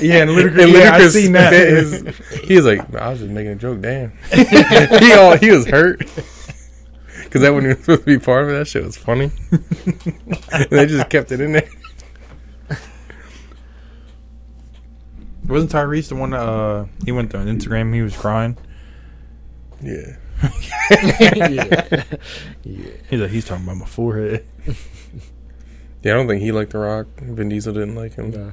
Yeah, and Ludacris, and Ludacris yeah, I seen that. His, he was like, I was just making a joke, damn. he, all, he was hurt. Because that wasn't even supposed to be part of it. That shit was funny. They just kept it in there. Wasn't Tyrese the one that uh, he went to on Instagram and he was crying? Yeah. yeah. yeah. He's like, he's talking about my forehead. Yeah, I don't think he liked The Rock. Vin Diesel didn't like him. Nah.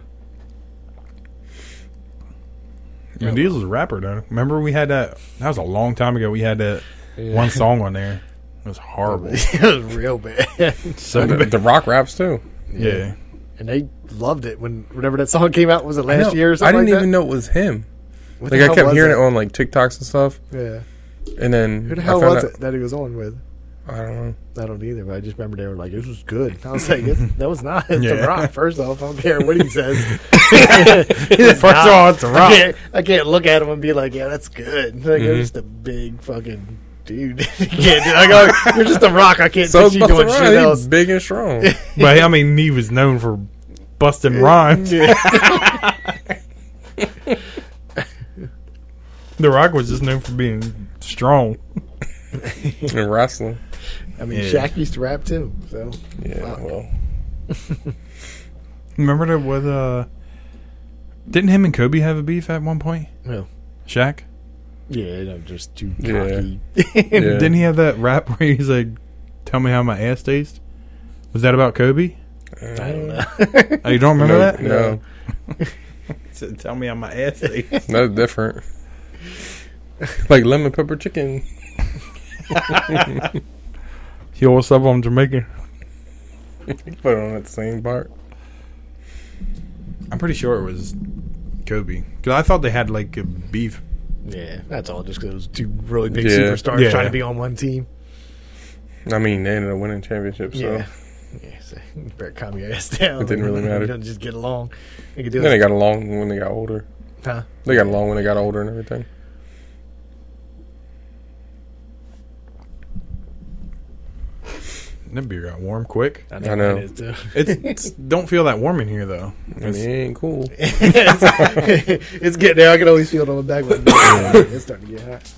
Vin Diesel's a rapper, though. Remember we had that? That was a long time ago. We had that yeah. one song on there. It was horrible. It was real bad. So the, the Rock raps, too. Yeah. yeah. And they loved it when whenever that song came out. Was it last year or something? I didn't like even that? know it was him. What like I kept hearing it? it on like TikToks and stuff. Yeah. And then who the hell was it that he was on with? I don't know. I don't either. But I just remember they were like, "This was good." And I was like, it's, "That was not." It's yeah. The Rock. First off, I don't care what he says. First not, off, it's The Rock. I can't, I can't look at him and be like, "Yeah, that's good." Like mm-hmm. it was just a big fucking dude. You can't do I go, you're just a rock. I can't so see you doing shit else. Big and strong. But I mean, he was known for busting rhymes. Yeah. The Rock was just known for being strong and wrestling. I mean, yeah. Shaq used to rap too. So yeah, fuck. Well, remember that with uh, didn't him and Kobe have a beef at one point? No, Shaq. Yeah, no, just too cocky. Yeah. yeah. Didn't he have that rap where he's like, "Tell me how my ass tastes"? Was that about Kobe? Uh, I don't know. Oh, you don't remember no, that? No. He said, "Tell me how my ass tastes." That's different. Like lemon pepper chicken. Yo, what's up? I'm Jamaican. Put it on that same part. I'm pretty sure it was Kobe because I thought they had like a beef. Yeah, that's all just because it was two really big yeah. superstars yeah. trying to be on one team. I mean, they ended up winning championships, so. Yeah, yeah so you better calm your ass down. It didn't really matter. You don't just get along. They could do then it. They got along when they got older. Huh? They got along when they got older and everything. That beer got warm quick. I know. I know. It is too. It's, it's don't feel that warm in here though. It's, it ain't cool. it's, it's getting there. I can always feel it on the back. It's starting to get hot.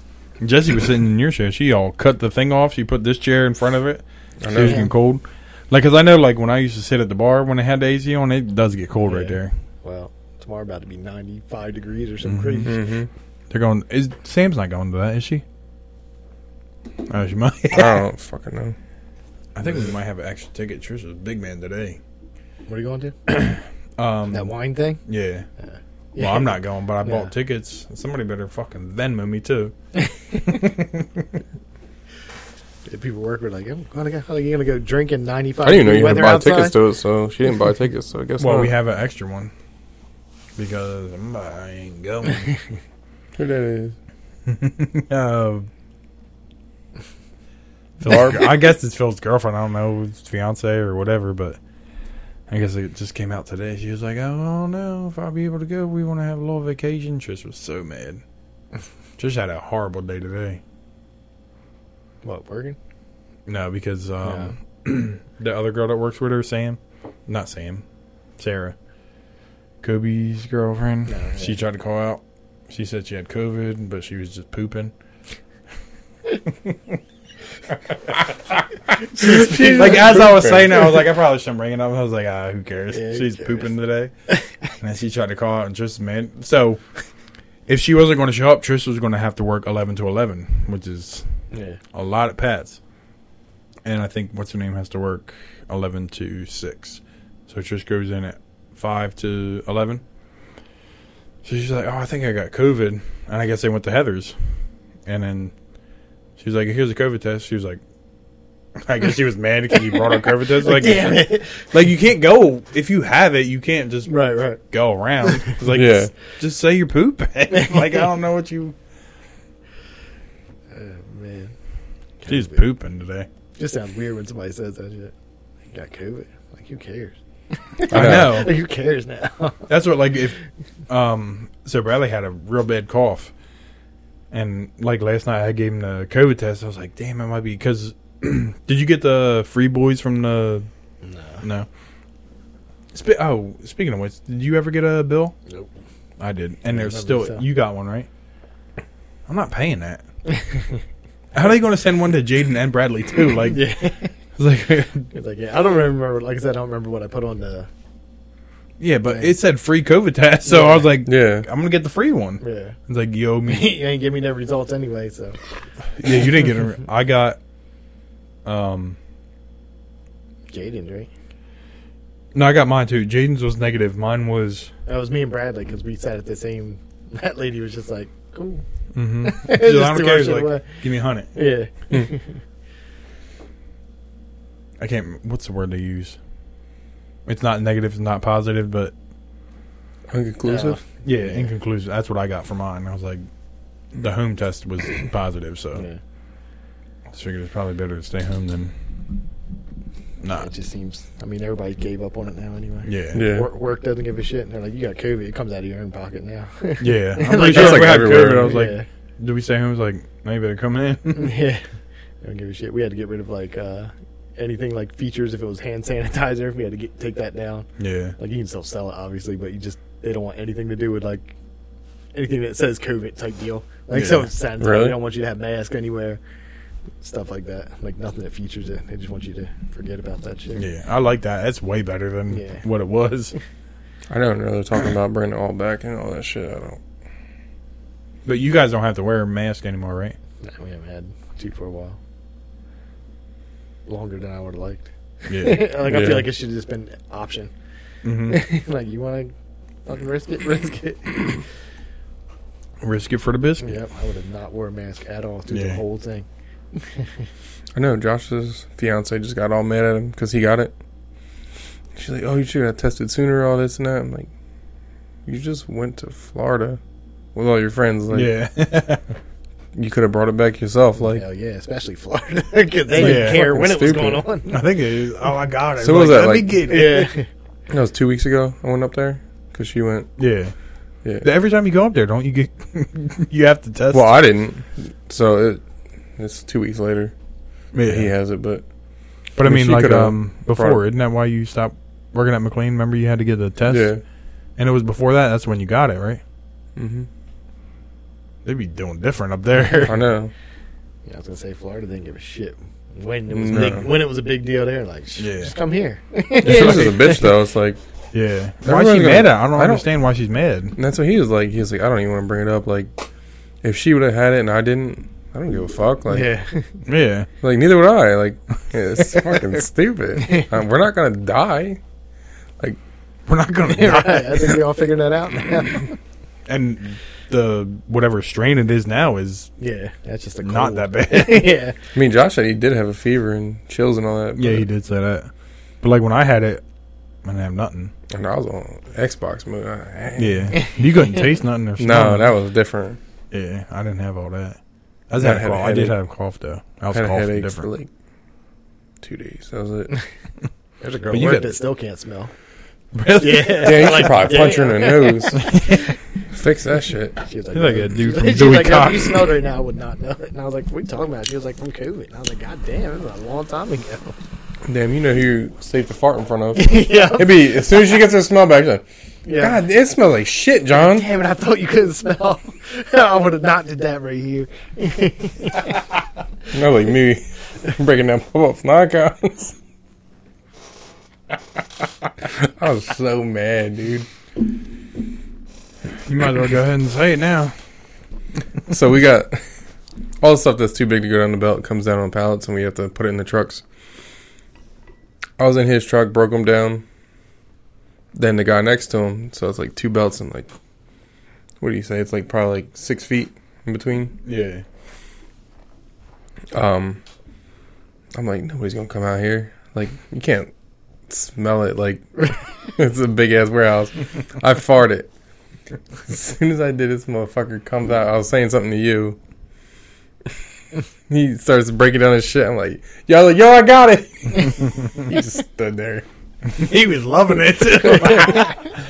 Jessie was sitting in your chair. She all cut the thing off. She put this chair in front of it. I know. She was getting cold. Like, cause I know, like when I used to sit at the bar when they had the A C on, it does get cold yeah. right there. Well, tomorrow about to be ninety-five degrees or something mm-hmm. crazy. Mm-hmm. They're going. Is Sam's not going to that? Is she? Oh, she might. I don't fucking know. I think we might have an extra ticket. Trisha's a big man today. What are you going to? um, that wine thing? Yeah. Uh, yeah. Well, I'm not going, but I yeah. bought tickets. Somebody better fucking Venmo me, too. People work with like, I'm gonna go, how are you going to go drinking ninety-five I didn't even know you had to buy outside? Tickets to it, so she didn't buy tickets, so I guess Well, not. We have an extra one because I ain't going. Who that is? uh, Phil, I guess it's Phil's girlfriend. I don't know, it's fiance or whatever, but I guess it just came out today. She was like, oh, I don't know if I'll be able to go. We want to have a little vacation. Trish was so mad. Trish had a horrible day today. What, working? No, because um, no. the other girl that works with her, Sam, not Sam, Sarah, Kobe's girlfriend, no, she tried to call out. She said she had COVID, but she was just pooping. she's, she's like as pooping. I was saying that, I was like, I probably shouldn't bring it up. I was like, ah, who cares? Yeah, she's who cares? Pooping today. And then she tried to call out and Tristan, man. So if she wasn't going to show up, Tristan was going to have to work eleven to eleven, which is yeah. a lot at Pat's. And I think what's her name has to work eleven to six. So Trish goes in at five to eleven. So she's like, oh, I think I got COVID. And I guess they went to Heather's. And then she was like, here's a COVID test. She was like, I guess she was mad because you brought her COVID test. Like, damn it. Like, you can't go. If you have it, you can't just right, right. go around. Like, yeah. just, just say you're pooping. Like, I don't know what you. Oh, man. Kind she's pooping today. It just sounds weird when somebody says that shit. I got COVID. Like, who cares? I know. Like, who cares now? That's what, like, if. Um, so Bradley had a real bad cough. And, like, last night I gave him the COVID test. I was like, damn, it might be because. Did you get the free boys from the. No. No. Spe- oh, speaking of which, did you ever get a bill? Nope. I did. And yeah, there's still. So. You got one, right? I'm not paying that. How are they going to send one to Jaden and Bradley, too? Like. Yeah. Like, it's like, yeah, I don't remember. Like I said, I don't remember what I put on the. Yeah, but thing. It said free COVID test, so yeah. I was like, yeah. I'm going to get the free one. Yeah. It's like, yo, me. You ain't give me no results anyway, so. Yeah, you didn't get a. Re- I got. Um, Jaden's, right? No, I got mine, too. Jaden's was negative. Mine was. That was me and Bradley, because we sat at the same. That lady was just like, cool. Mm-hmm. She was, I don't care. Was like, away. Give me a hundred. Yeah. I can't. What's the word they use? It's not negative. It's not positive, but inconclusive. Uh, yeah, yeah, inconclusive. That's what I got for mine. I was like, the home test was positive, so yeah. I figured it's probably better to stay home than not. Nah. It just seems. I mean, everybody gave up on it now, anyway. Yeah, yeah. Work, work doesn't give a shit, and they're like, "You got COVID. It comes out of your own pocket now." Yeah, I'm pretty like, sure like we had COVID. I was yeah. like, "Do we stay home?" I was like, "No, you better come in." Yeah, they don't give a shit. We had to get rid of like. uh anything like features. If it was hand sanitizer, we had to get, take that down. Yeah, like you can still sell it obviously, but you just they don't want anything to do with like anything that says COVID type deal, like yeah. so it's sanitized. Really? They don't want you to have masks anywhere, stuff like that, like nothing that features it. They just want you to forget about that shit. Yeah, I like that. That's way better than yeah. what it was. I don't know, they're talking about bringing it all back and all that shit. I don't but you guys don't have to wear a mask anymore, right? No, we haven't had two for a while. Longer than I would have liked. Yeah. Like, yeah. I feel like it should have just been an option. Mm-hmm. Like, you want to fucking risk it? Risk it. Risk it for the biscuit. Yep, I would have not wore a mask at all through yeah. the whole thing. I know, Josh's fiance just got all mad at him because he got it. She's like, oh, you should have tested sooner, all this and that. I'm like, you just went to Florida with all your friends. Like, yeah. You could have brought it back yourself, like hell yeah, especially Florida because they didn't yeah, care when it was stupid. Going on. I think it was, oh my god, so what was that? Let like, me get it. Yeah, that was two weeks ago. I went up there because she went. Yeah, yeah. Every time you go up there, don't you get you have to test? Well, I didn't, so it, it's two weeks later. Yeah. He has it, but But I mean, she like um, before, probably. Isn't that why you stopped working at McLean? Remember, you had to get a test? Yeah. And it was before that? That's when you got it, right? Mm-hmm. They'd be doing different up there. I know. Yeah, I was going to say, Florida didn't give a shit. When it was no. big, when it was a big deal there, like, sh- yeah. just come here. Yeah, she was a bitch, though. It's like... Yeah. Why is she mad at? I don't understand why she's mad. And that's what he was like. He was like, I don't even want to bring it up. Like, if she would have had it and I didn't, I don't give a fuck. Like, yeah. Yeah. Like, neither would I. Like, yeah, it's fucking stupid. Um, we're not going to die. Like, we're not going to yeah, die. Right. I think we all figured that out now. And the whatever strain it is now is yeah, that's just a cold. Not that bad. Yeah. I mean, Josh said he did have a fever and chills and all that. Yeah, he did say that. But, like, when I had it, I didn't have nothing. And I was on Xbox mode. Yeah. You couldn't taste nothing. Or no, that was different. Yeah, I didn't have all that. I, was I, had a I did have a cough, though. I was I had coughing different. For like two days. That was it. There's a girl at work that still can't smell. Really? Yeah. Yeah, you should like, probably yeah. punch her in the nose. Fix that shit. She was like, no. like a dude from Dewey like, Cox. If you smelled right now, I would not know it. And I was like, what are you talking about? She was like, from COVID. And I was like, God damn, that was a long time ago. Damn, you know who you're safe to fart in front of. Yeah. It'd be, as soon as she gets her smell back, she's like, yeah. God, it smells like shit, John. Damn it, I thought you couldn't smell. I would have not did that right here. Not like me breaking down pop-up knockouts. I was so mad, dude. You might as well go ahead and say it now. So we got all the stuff that's too big to go down the belt comes down on pallets, and we have to put it in the trucks. I was in his truck, broke him down. Then the guy next to him, so it's like two belts and like, what do you say? It's like probably like six feet in between. Yeah. Um, I'm like, nobody's gonna come out here. Like, you can't smell it. Like, it's a big ass warehouse. I farted. As soon as I did, this motherfucker comes out. I was saying something to you. He starts breaking down his shit. I'm like, yo, like, yo, I got it. He just stood there. He was loving it.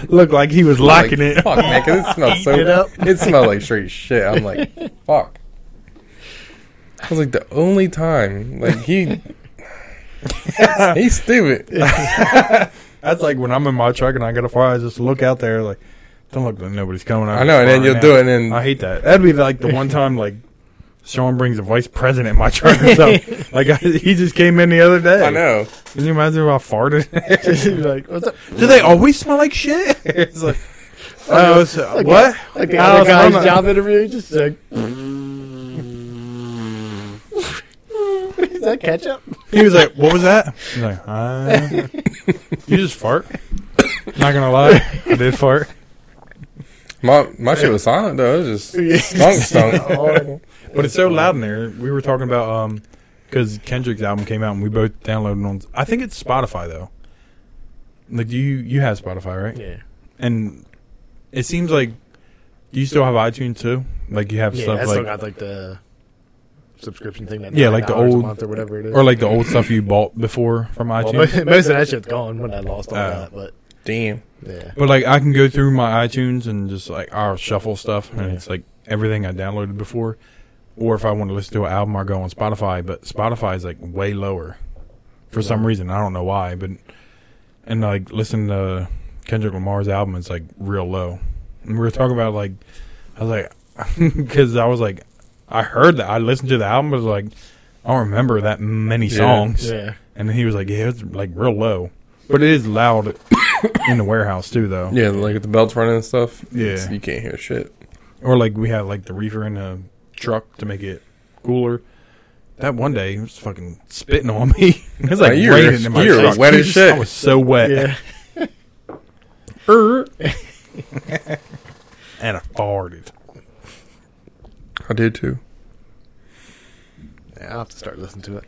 Looked like he was liking like, it. Fuck, man, because it smells so. It, up. It smelled like straight shit. I'm like, fuck. I was like, the only time, like he, he's stupid. That's like when I'm in my truck and I gotta fire. I just look out there, like, don't look like nobody's coming. I'm I know, and then you'll out. Do it. And then I hate that. That'd be like the one time, like. Sean brings a vice president in my truck or something. Like, I, he just came in the other day. I know. Can you imagine if I farted? Like, what's up? Do they always smell like shit? It's like, oh, so, like what? The, like the other guy's like, job interview, just like, is that ketchup? He was like, what was that? He's like, uh, you just fart. Not going to lie, I did fart. My my shit was silent, though. It was just stunk, stunk. But it's so loud in there. We were talking about, um, because Kendrick's album came out and we both downloaded on, I think it's Spotify, though. Like, do you, you have Spotify, right? Yeah. And it seems like, do you still have iTunes, too? Like, you have yeah, stuff like. Yeah, I still got, like, the subscription thing. That yeah, like the old. A month or whatever it is. Or, like, the old stuff you bought before from iTunes. Well, most of that shit's gone when I lost all uh, that, but. Damn. Yeah. But, like, I can go through my iTunes and just, like, I'll shuffle stuff, and yeah. it's, like, everything I downloaded before. Or if I want to listen to an album, I go on Spotify. But Spotify is, like, way lower for yeah. some reason. I don't know why. But and, like, listen to Kendrick Lamar's album. It's, like, real low. And we were talking about, like, I was like, because I was, like, I heard that. I listened to the album, but I was, like, I don't remember that many songs. Yeah. yeah. And then he was, like, yeah, it's, like, real low. But it is loud in the warehouse, too, though. Yeah, like, with the belts running and stuff. Yeah. You can't hear shit. Or, like, we had, like, the reefer in the truck to make it cooler. That one day, it was fucking spitting on me. It was like yeah, raining in my you're truck. Wet as shit. I was so wet. Yeah. er. And I farted. I did too. Yeah, I'll have to start listening to it.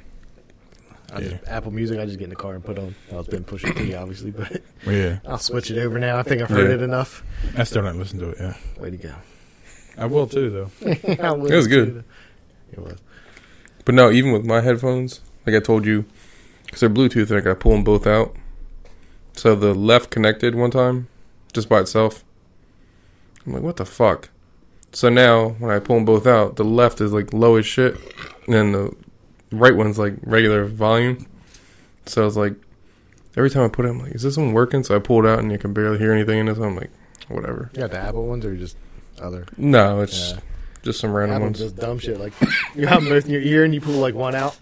I yeah. just, Apple Music, I just get in the car and put on. Well, it's been Pusha T, obviously, but yeah. I'll switch it over now. I think I've heard yeah. it enough. I still don't listen to it, yeah. Way to go. I will too, though. I will it was good. It was. But no, even with my headphones, like I told you, because they're Bluetooth, and I got to pull them both out. So the left connected one time, just by itself. I'm like, what the fuck? So now, when I pull them both out, the left is like low as shit, and the right one's like regular volume. So I was like, every time I put it, I'm like, is this one working? So I pull it out, and you can barely hear anything in it. So I'm like, whatever. You got the Apple ones or just other? No, it's yeah. just some random Apple ones. Just dumb shit. Like, you have both in your ear, and you pull, like, one out.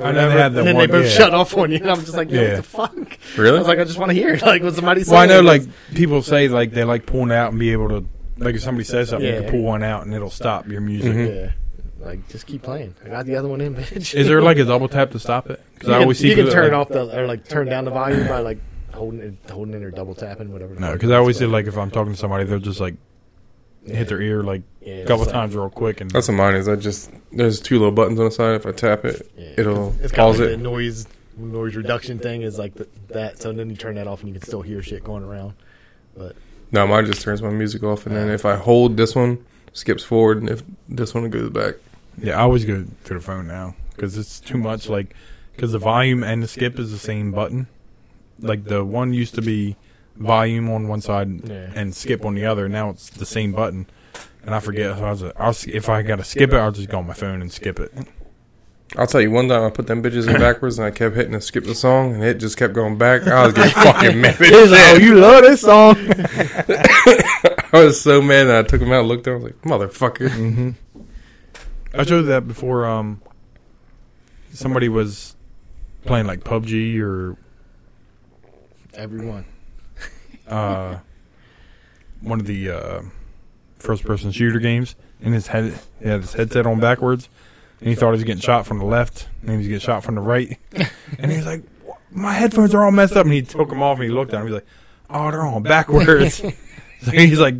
I never had that one. And then one, they both yeah. shut off on you, and I'm just like, yo, yeah. what the fuck? Really? I was like, I just want to hear it. Like, what somebody said. Well, I know, like, people say, like, they like pulling out and be able to, like, if somebody says something, yeah. you can pull one out, and it'll stop your music. Mm-hmm. Yeah. Like, just keep playing. I got the other one in, bitch. Is there, like, a double tap to stop it? Because I always see you can turn like, off the, or, like, turn down the volume by, like, holding it, holding it or double tapping, whatever. No, because I always see, like, if I'm talking to somebody, they'll just, like, yeah. hit their ear, like, a yeah, couple times like, real quick. And that's what mine is. I just, there's two little buttons on the side. If I tap it, yeah. it'll it's pause like it. The noise, noise reduction thing is, like, the, that. So then you turn that off and you can still hear shit going around. But no, mine just turns my music off. And then if I hold this one, skips forward, and if this one goes back. Yeah, I always go to the phone now because it's too much. Like, because the volume and the skip is the same button. Like, the one used to be volume on one side and skip on the other. Now it's the same button, and I forget. So I was like, I'll, if I gotta skip it, I'll just go on my phone and skip it. I'll tell you, one time I put them bitches in backwards and I kept hitting to skip the song, and it just kept going back. I was getting fucking mad. It was like, oh, you love this song. I was so mad that I took him out and looked at him. I was like, motherfucker. Mm-hmm. I showed that before. Um, somebody was playing like P U B G or. Everyone. uh, one of the uh, first person shooter games. And his head, he had his headset on backwards. And he thought he was getting shot from the left, and he was getting shot from the right. And he was like, my headphones are all messed up. And he took them off, and he looked at them. He was like, oh, they're all backwards. So he's like,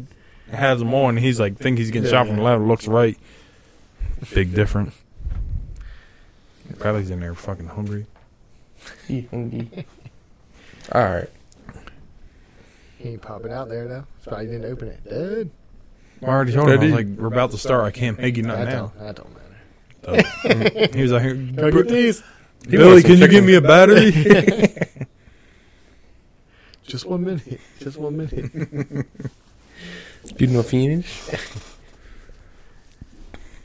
has them on. And he's like, think he's getting shot from the left, looks right. Big difference. Bradley's in there fucking hungry. He hungry. All right. He ain't popping out there, though. That's why he didn't open it. Dude. I already told him, I was like, we're about to start. I can't make you nothing now. I don't know. He was like, hey, Br- these. Billy, can chicken. You give me a battery? Just one minute. Just one minute. You know, finish.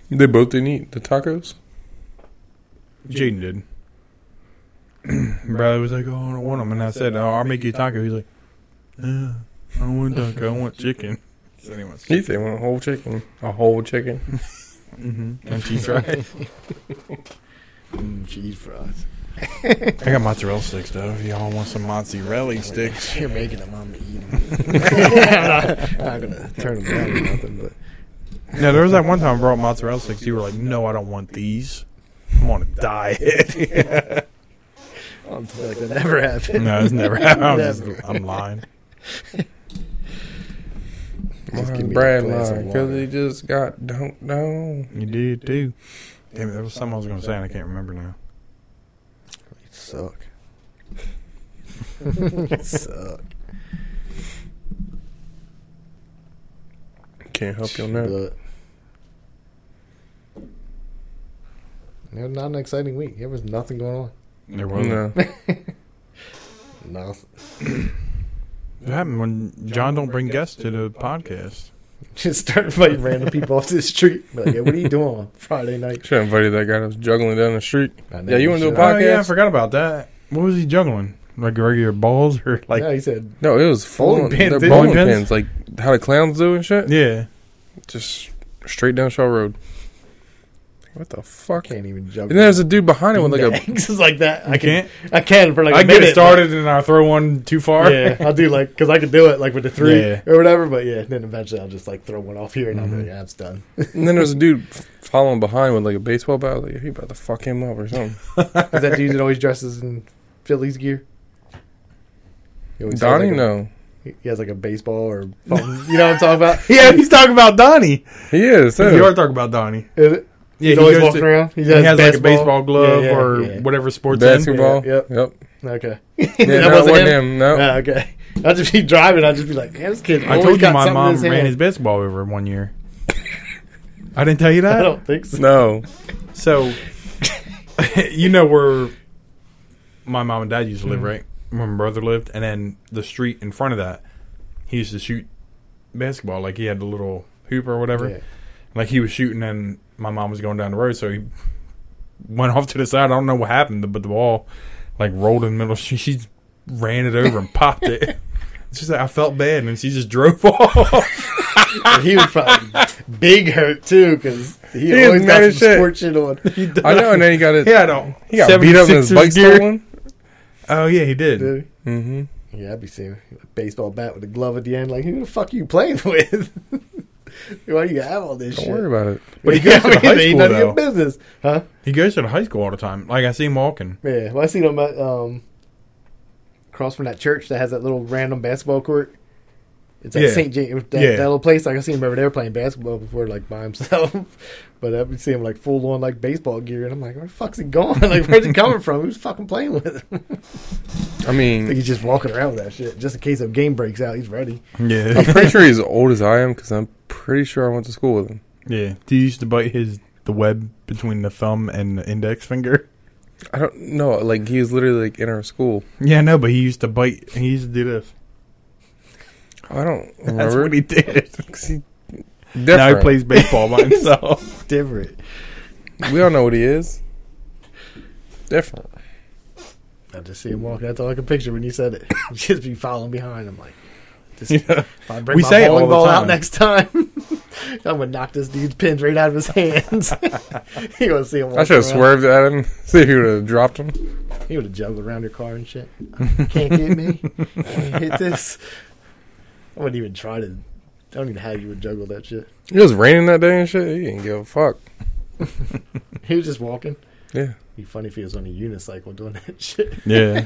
They both didn't eat the tacos. Jaden did. Bradley was like, oh, I don't want them. And I said, oh, I'll make you a taco. He's like, yeah, I don't want a taco. I want chicken. So anyway, he said, I want a whole chicken. A whole chicken. Mm-hmm. And cheese fries. mm, cheese fries. I got mozzarella sticks, though. If y'all want some mozzarella sticks. You're making them. I'm going to eat them. I'm not going to turn them down or nothing. But. No, there was that one time I brought mozzarella sticks. You were like, no, I don't want these. I'm on a diet. Yeah. I'm like, that never happened. No, it's never happened. I'm, just, I'm lying. Brad line because he just got dunked on. You did too. Damn it, there was something I was going to say and I can't remember now. You suck. You suck. Can't help you on that. It was not an exciting week. There was nothing going on. There wasn't. No. Nothing. What happened when John don't bring guests to the podcast? Just start inviting random people off the street. Like, yeah, what are you doing on Friday night? Should have invited that guy that was juggling down the street. Yeah, you want to do a podcast? Oh, yeah, I forgot about that. What was he juggling? Like regular balls or like? No, he said no. It was full pins. They're bowling pins? pins, like how the clowns do and shit. Yeah, just straight down Shaw Road. What the fuck? Can't even juggle. And there's a dude behind it with like a. It's like that. I can't. I can for like. I a get it started like, and I throw one too far. Yeah, I'll do like because I could do it like with the three yeah. or whatever. But yeah, then eventually I'll just like throw one off here and mm-hmm. I'm like, yeah, it's done. And then there's a dude following behind with like a baseball bat. I was like, he about to fuck him up or something. Is that dude that always dresses in Phillies gear? Donnie, like no. He has like a baseball or phone. You know what I'm talking about? Yeah, he's talking about Donnie. He is. So. You are talking about Donnie. Is it? Yeah, he's he always walking to, around. He, he has baseball. Like a baseball glove yeah, yeah, or yeah. whatever sports. Basketball. In. Yeah, yep. Yep. Okay. Yeah, that no, wasn't him. him no. Ah, okay. I'll just be driving. I'll just be like, man, this kid. I told you my mom ran hand. his baseball over one year. I didn't tell you that? I don't think so. No. So, you know where my mom and dad used to live, mm-hmm. right? Where my brother lived. And then the street in front of that, he used to shoot basketball. Like, he had the little hoop or whatever. Yeah. Like, he was shooting and my mom was going down the road, so he went off to the side. I don't know what happened, but the ball like rolled in the middle. She, she ran it over and popped it. It's just like, I felt bad, and she just drove off. And he was probably big hurt too, because he, he always got some sport shit on. I know, and then he got his. Yeah, I don't. He got beat up in his bike stolen. Oh yeah, he did. did he? Mm-hmm. Yeah, I'd be seeing a baseball bat with a glove at the end. Like, who the fuck are you playing with? Why do you have all this Don't shit? Don't worry about it. But he goes to the high school, though. Your business. Huh? He goes to the high school all the time. Like, I see him walking. Yeah. Well, I seen him at, um, across from that church that has that little random basketball court. It's like yeah. Saint James. That, yeah. that little place. Like, I seen him over there playing basketball before, like, by himself. But I've been seeing him, like, full-on, like, baseball gear. And I'm like, where the fuck's he going? Like, where's he coming from? Who's fucking playing with him? I mean, I think he's just walking around with that shit. Just in case a game breaks out, he's ready. Yeah. I'm pretty sure he's as old as I am, because I'm pretty sure I went to school with him. Yeah. Do you used to bite his the web between the thumb and the index finger? I don't know. Like, he was literally, like, in our school. Yeah, I know, but he used to bite. He used to do this. I don't remember. That's what he did. he, now he plays baseball by himself. Different. We all know what he is. Different. I just see him walking. That's all I can picture when you said it. Just be following behind. I'm like, this, yeah. if I bring we my say bowling ball out next time, I'm gonna knock this dude's pins right out of his hands. You gonna see him? Walk I should have swerved at him. See if he would have dropped him. He would have juggled around your car and shit. Can't get me. Can't hit this. I wouldn't even try to. I don't even have you would juggle that shit. It was raining that day and shit. He didn't give a fuck. He was just walking. Yeah. It'd be funny if he was on a unicycle doing that shit. Yeah.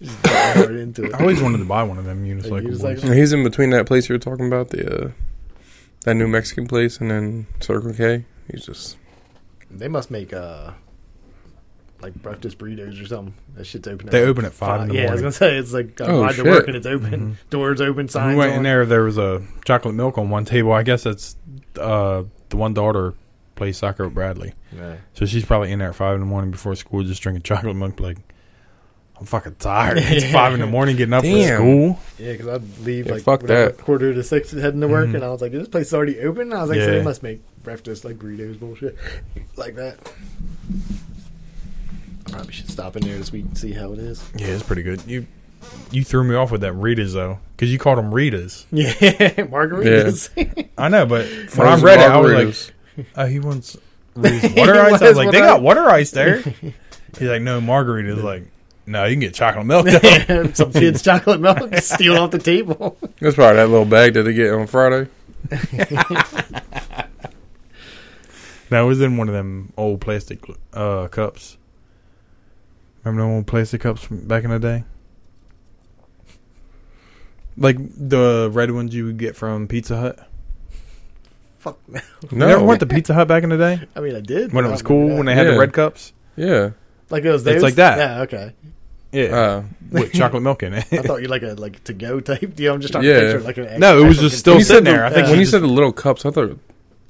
Just hard into it. I always wanted to buy one of them unicycles. He's in between that place you were talking about, the uh, that New Mexican place, and then Circle K. He's just. They must make uh, like breakfast burritos or something. That shit's open. They open at five, five in the yeah, morning. Yeah, I was gonna say it's like oh, ride to work and it's open. Mm-hmm. Doors open. Signs. We went on. in there. There was a chocolate milk on one table. I guess that's uh, the one daughter. Play soccer with Bradley. Right. So she's probably in there at five in the morning before school just drinking chocolate milk. Like, I'm fucking tired. It's five in the morning getting up Damn. for school. Yeah, because I'd leave yeah, like fuck that. quarter to six heading to work, mm-hmm. and I was like, this place is already open? And I was like, yeah. so they must make breakfast like burritos bullshit like that. I probably should stop in there this week and see how it is. Yeah, it's pretty good. You you threw me off with that Rita's, though, because you called them Rita's. Yeah, margaritas. Yeah. I know, but when Frozen I read it, I was like, Uh, he wants Reese's water ice. I was like, they got water ice there. He's like, no, margarita's. Like, no, you can get chocolate milk. Some kids' chocolate milk steal off the table. That's probably that little bag that they get on Friday. That was in one of them old plastic uh, cups. Remember the old plastic cups from back in the day? Like the red ones you would get from Pizza Hut. Fuck no. You never went to Pizza Hut back in the day? I mean, I did. When it was cool, when they had yeah. the red cups? Yeah. Like those days? It's like that. Yeah, okay. Yeah. Uh, with chocolate milk in it. I thought you like a like to-go type deal. I'm just trying yeah. to picture like an egg. No, it was just still sitting there. The, I think uh, when you said the little cups, I thought,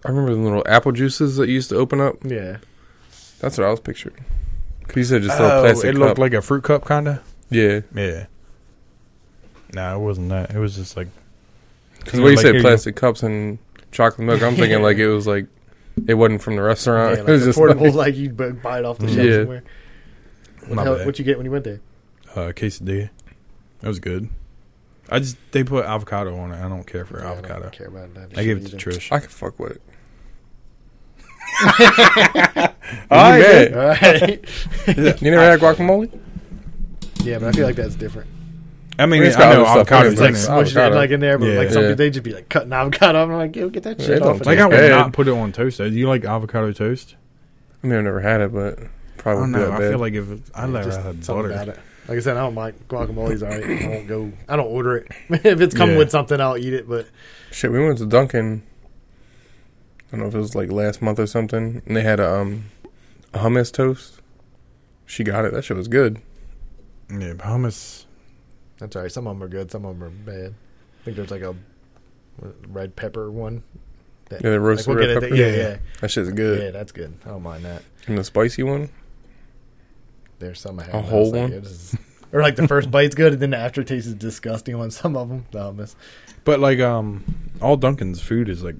I remember the little apple juices that you used to open up. Yeah. That's what I was picturing. Because you said just a little oh, plastic it cup. It looked like a fruit cup, kind of? Yeah. Yeah. Nah, it wasn't that. It was just like. Because when you like, said plastic you know, cups and chocolate milk, I'm thinking like it was like it wasn't from the restaurant. Yeah, like it was just portable, like, like you'd buy it off the shelf yeah. somewhere. What hell, what'd you get when you went there? Uh, quesadilla. That was good. I just they put avocado on it. I don't care for yeah, avocado. I don't care about that. I gave it to Trish. I can fuck with it. All you right, all right. You never had guacamole? Yeah, but I feel like that's different. I mean, it's got I know avocado. It's like smushing it like in there, but yeah. like something yeah. they just be like cutting avocado. I'm like, yo, get that shit yeah, off. Like I would bad. not put it on toast. Though. Do you like avocado toast? I mean, I've never had it, but probably. I don't know. I bad. feel like if it, I yeah, never had butter. About it. Like I said, I don't like guacamole's. All right, I won't go. I don't order it. If it's coming yeah. with something, I'll eat it. But shit, we went to Dunkin'. I don't know if it was like last month or something, and they had a, um, a hummus toast. She got it. That shit was good. Yeah, but hummus. That's all right. Some of them are good. Some of them are bad. I think there's like a red pepper one. That, yeah, the roasted like we'll red pepper. That, yeah, yeah, yeah. That shit's good. Yeah, that's good. I don't mind that. And the spicy one? There's some I have. A whole one? Like, is, or like the first bite's good and then the aftertaste is disgusting on some of them. No, I miss. But like um, all Dunkin's food is like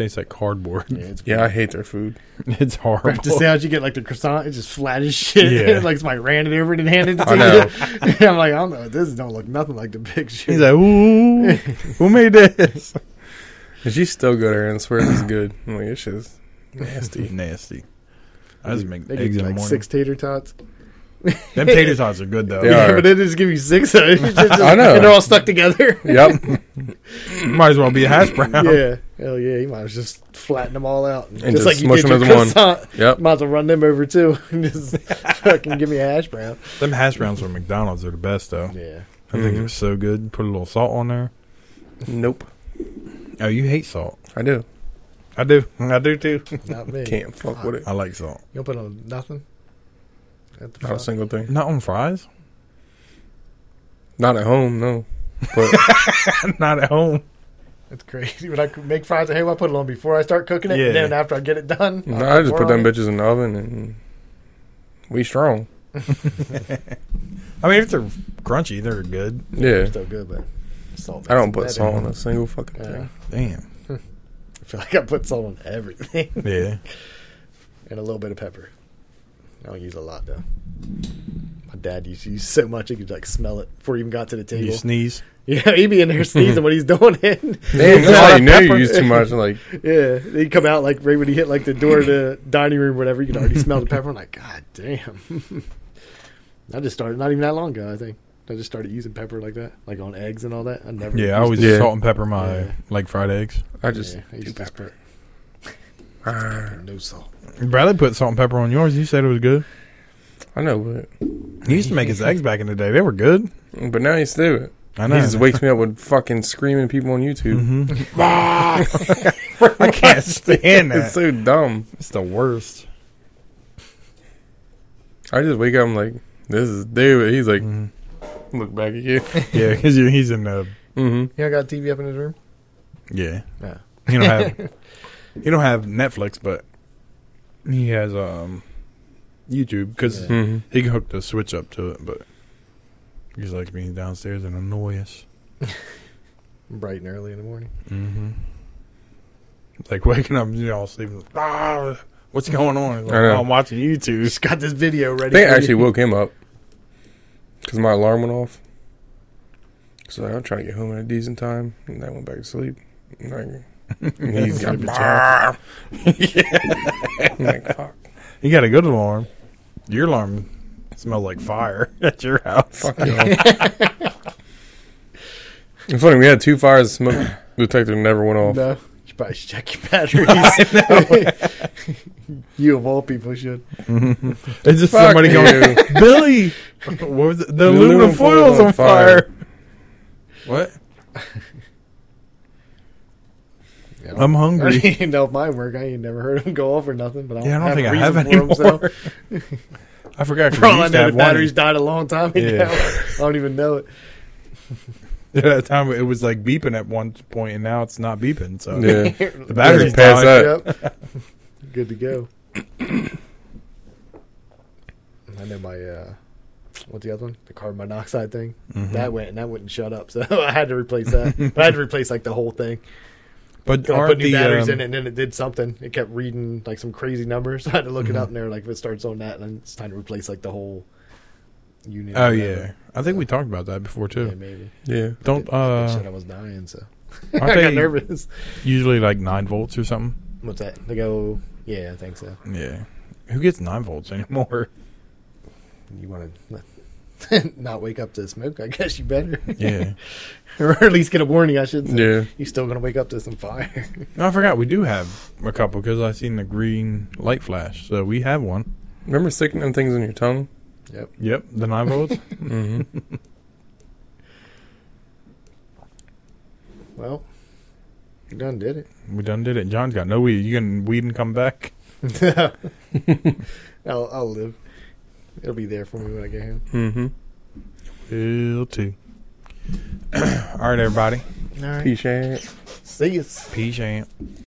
tastes like cardboard. Yeah, yeah, I hate their food. It's horrible. I have to say, how'd you get like the croissant? It's just flat as shit. Yeah. Like somebody ran it over and handed it to me. I'm like, I don't know. This don't look nothing like the picture. He's like, ooh, who made this? And she's still good, Aaron. I swear this is good. I'm like, it's just nasty. Nasty. I just make they eggs in like the morning. Six tater tots. Them tater tots are good, though. They yeah, are. But they just give you six of them. I know. And they're all stuck together. Yep. Might as well be a hash brown. Yeah. Hell yeah. You might as well just flatten them all out. And just, just like smush you did them your as croissant, one. Yep. Might as well run them over, too. And just fucking give me a hash brown. Them hash browns from McDonald's are the best, though. Yeah. I mm-hmm. think they're so good. Put a little salt on there. Nope. Oh, you hate salt. I do. I do. I do too. Not me. Can't fuck God. with it. I like salt. You don't put on nothing? Not fry? a single thing. Not on fries? Not at home, no. But not at home. That's crazy. When I make fries at home, I put it on before I start cooking it. Yeah. And then after I get it done. No, I, I just put them bitches in the oven and we strong. I mean, if they're crunchy, they're good. Yeah. They're still good, but salt. I don't put salt on a single fucking thing. Damn. I feel like I put salt on everything. Yeah. And a little bit of pepper. I don't use a lot, though. My dad used to use so much he could, like, smell it before he even got to the table. You sneeze? Yeah, he'd be in there sneezing when he's doing it. Damn, I know you use too much. Like, yeah, he'd come out, like, right when he hit, like, the door to the dining room or whatever. You could already smell the pepper. I'm like, God damn. I just started not even that long ago, I think. I just started using pepper like that, like on eggs and all that. I never. Yeah, I always yeah. salt and pepper my yeah. like fried eggs. I just yeah, I use pepper. pepper. No salt. Bradley put salt and pepper on yours. You said it was good. I know, but he used to make his eggs back in the day. They were good, but now he used to do it. I know. He just wakes me up with fucking screaming people on YouTube. Mm-hmm. I can't stand that. It's so dumb. It's the worst. I just wake up and like, this is David. He's like. Mm-hmm. Look back at you. Yeah, because he's in the... Mm-hmm. You don't got T V up in his room? Yeah. No. He don't have he don't have Netflix, but he has um YouTube, because yeah. mm-hmm. he can hook the switch up to it, but he's like being downstairs and annoy us. Bright and early in the morning. Mm-hmm. Like waking up, you know, all sleeping. Like, ah, what's going on? Like, oh, I'm watching YouTube. Just got this video ready. They actually you. woke him up. Because my alarm went off. So I'm trying to get home at a decent time. And I went back to sleep. And, I, and he's got yeah. like, fuck. You got a good alarm. Your alarm smells like fire at your house. Fuck you. It's funny, we had two fires. The smoke detector never went off. No. You probably should check your batteries. You of all people should. Mm-hmm. It's just fuck somebody you. going, Billy, what was it? The, the aluminum, aluminum foil's foil on fire. fire. What? I'm hungry. I didn't know if my work. I ain't never heard him go off or nothing. But I don't, yeah, I don't think I have any more. So. I forgot. For all I know, the batteries died a long time ago. Yeah. I don't even know it. At that time, it was like beeping at one point, and now it's not beeping. So yeah. The batteries passed out. Good to go. I know my uh, what's the other one? The carbon monoxide thing. Mm-hmm. That went and that wouldn't shut up, so I had to replace that. But I had to replace like the whole thing. But I put new the, batteries um, in, it, and then it did something. It kept reading like some crazy numbers. I had to look mm-hmm. it up, and they were like, if it starts on that, then it's time to replace like the whole unit. Oh yeah, I think so. We talked about that before too. Yeah, maybe. Yeah, don't. They, uh, they said I was dying, so I got nervous. Usually like nine volts or something. What's that? They go. Yeah, I think so. Yeah. Who gets nine volts anymore? You want to not wake up to smoke? I guess you better. Yeah. Or at least get a warning, I should say. Yeah. You're still going to wake up to some fire. No, I forgot. We do have a couple because I seen the green light flash. So we have one. Remember sticking them things in your tongue? Yep. Yep. The nine volts? Mm-hmm. Well. We done did it. We done did it. John's got no weed. You can weed and come back? I'll, I'll live. It'll be there for me when I get home. Mm-hmm. Will too. All right, everybody. All right. Peace out. See ya. Peace out.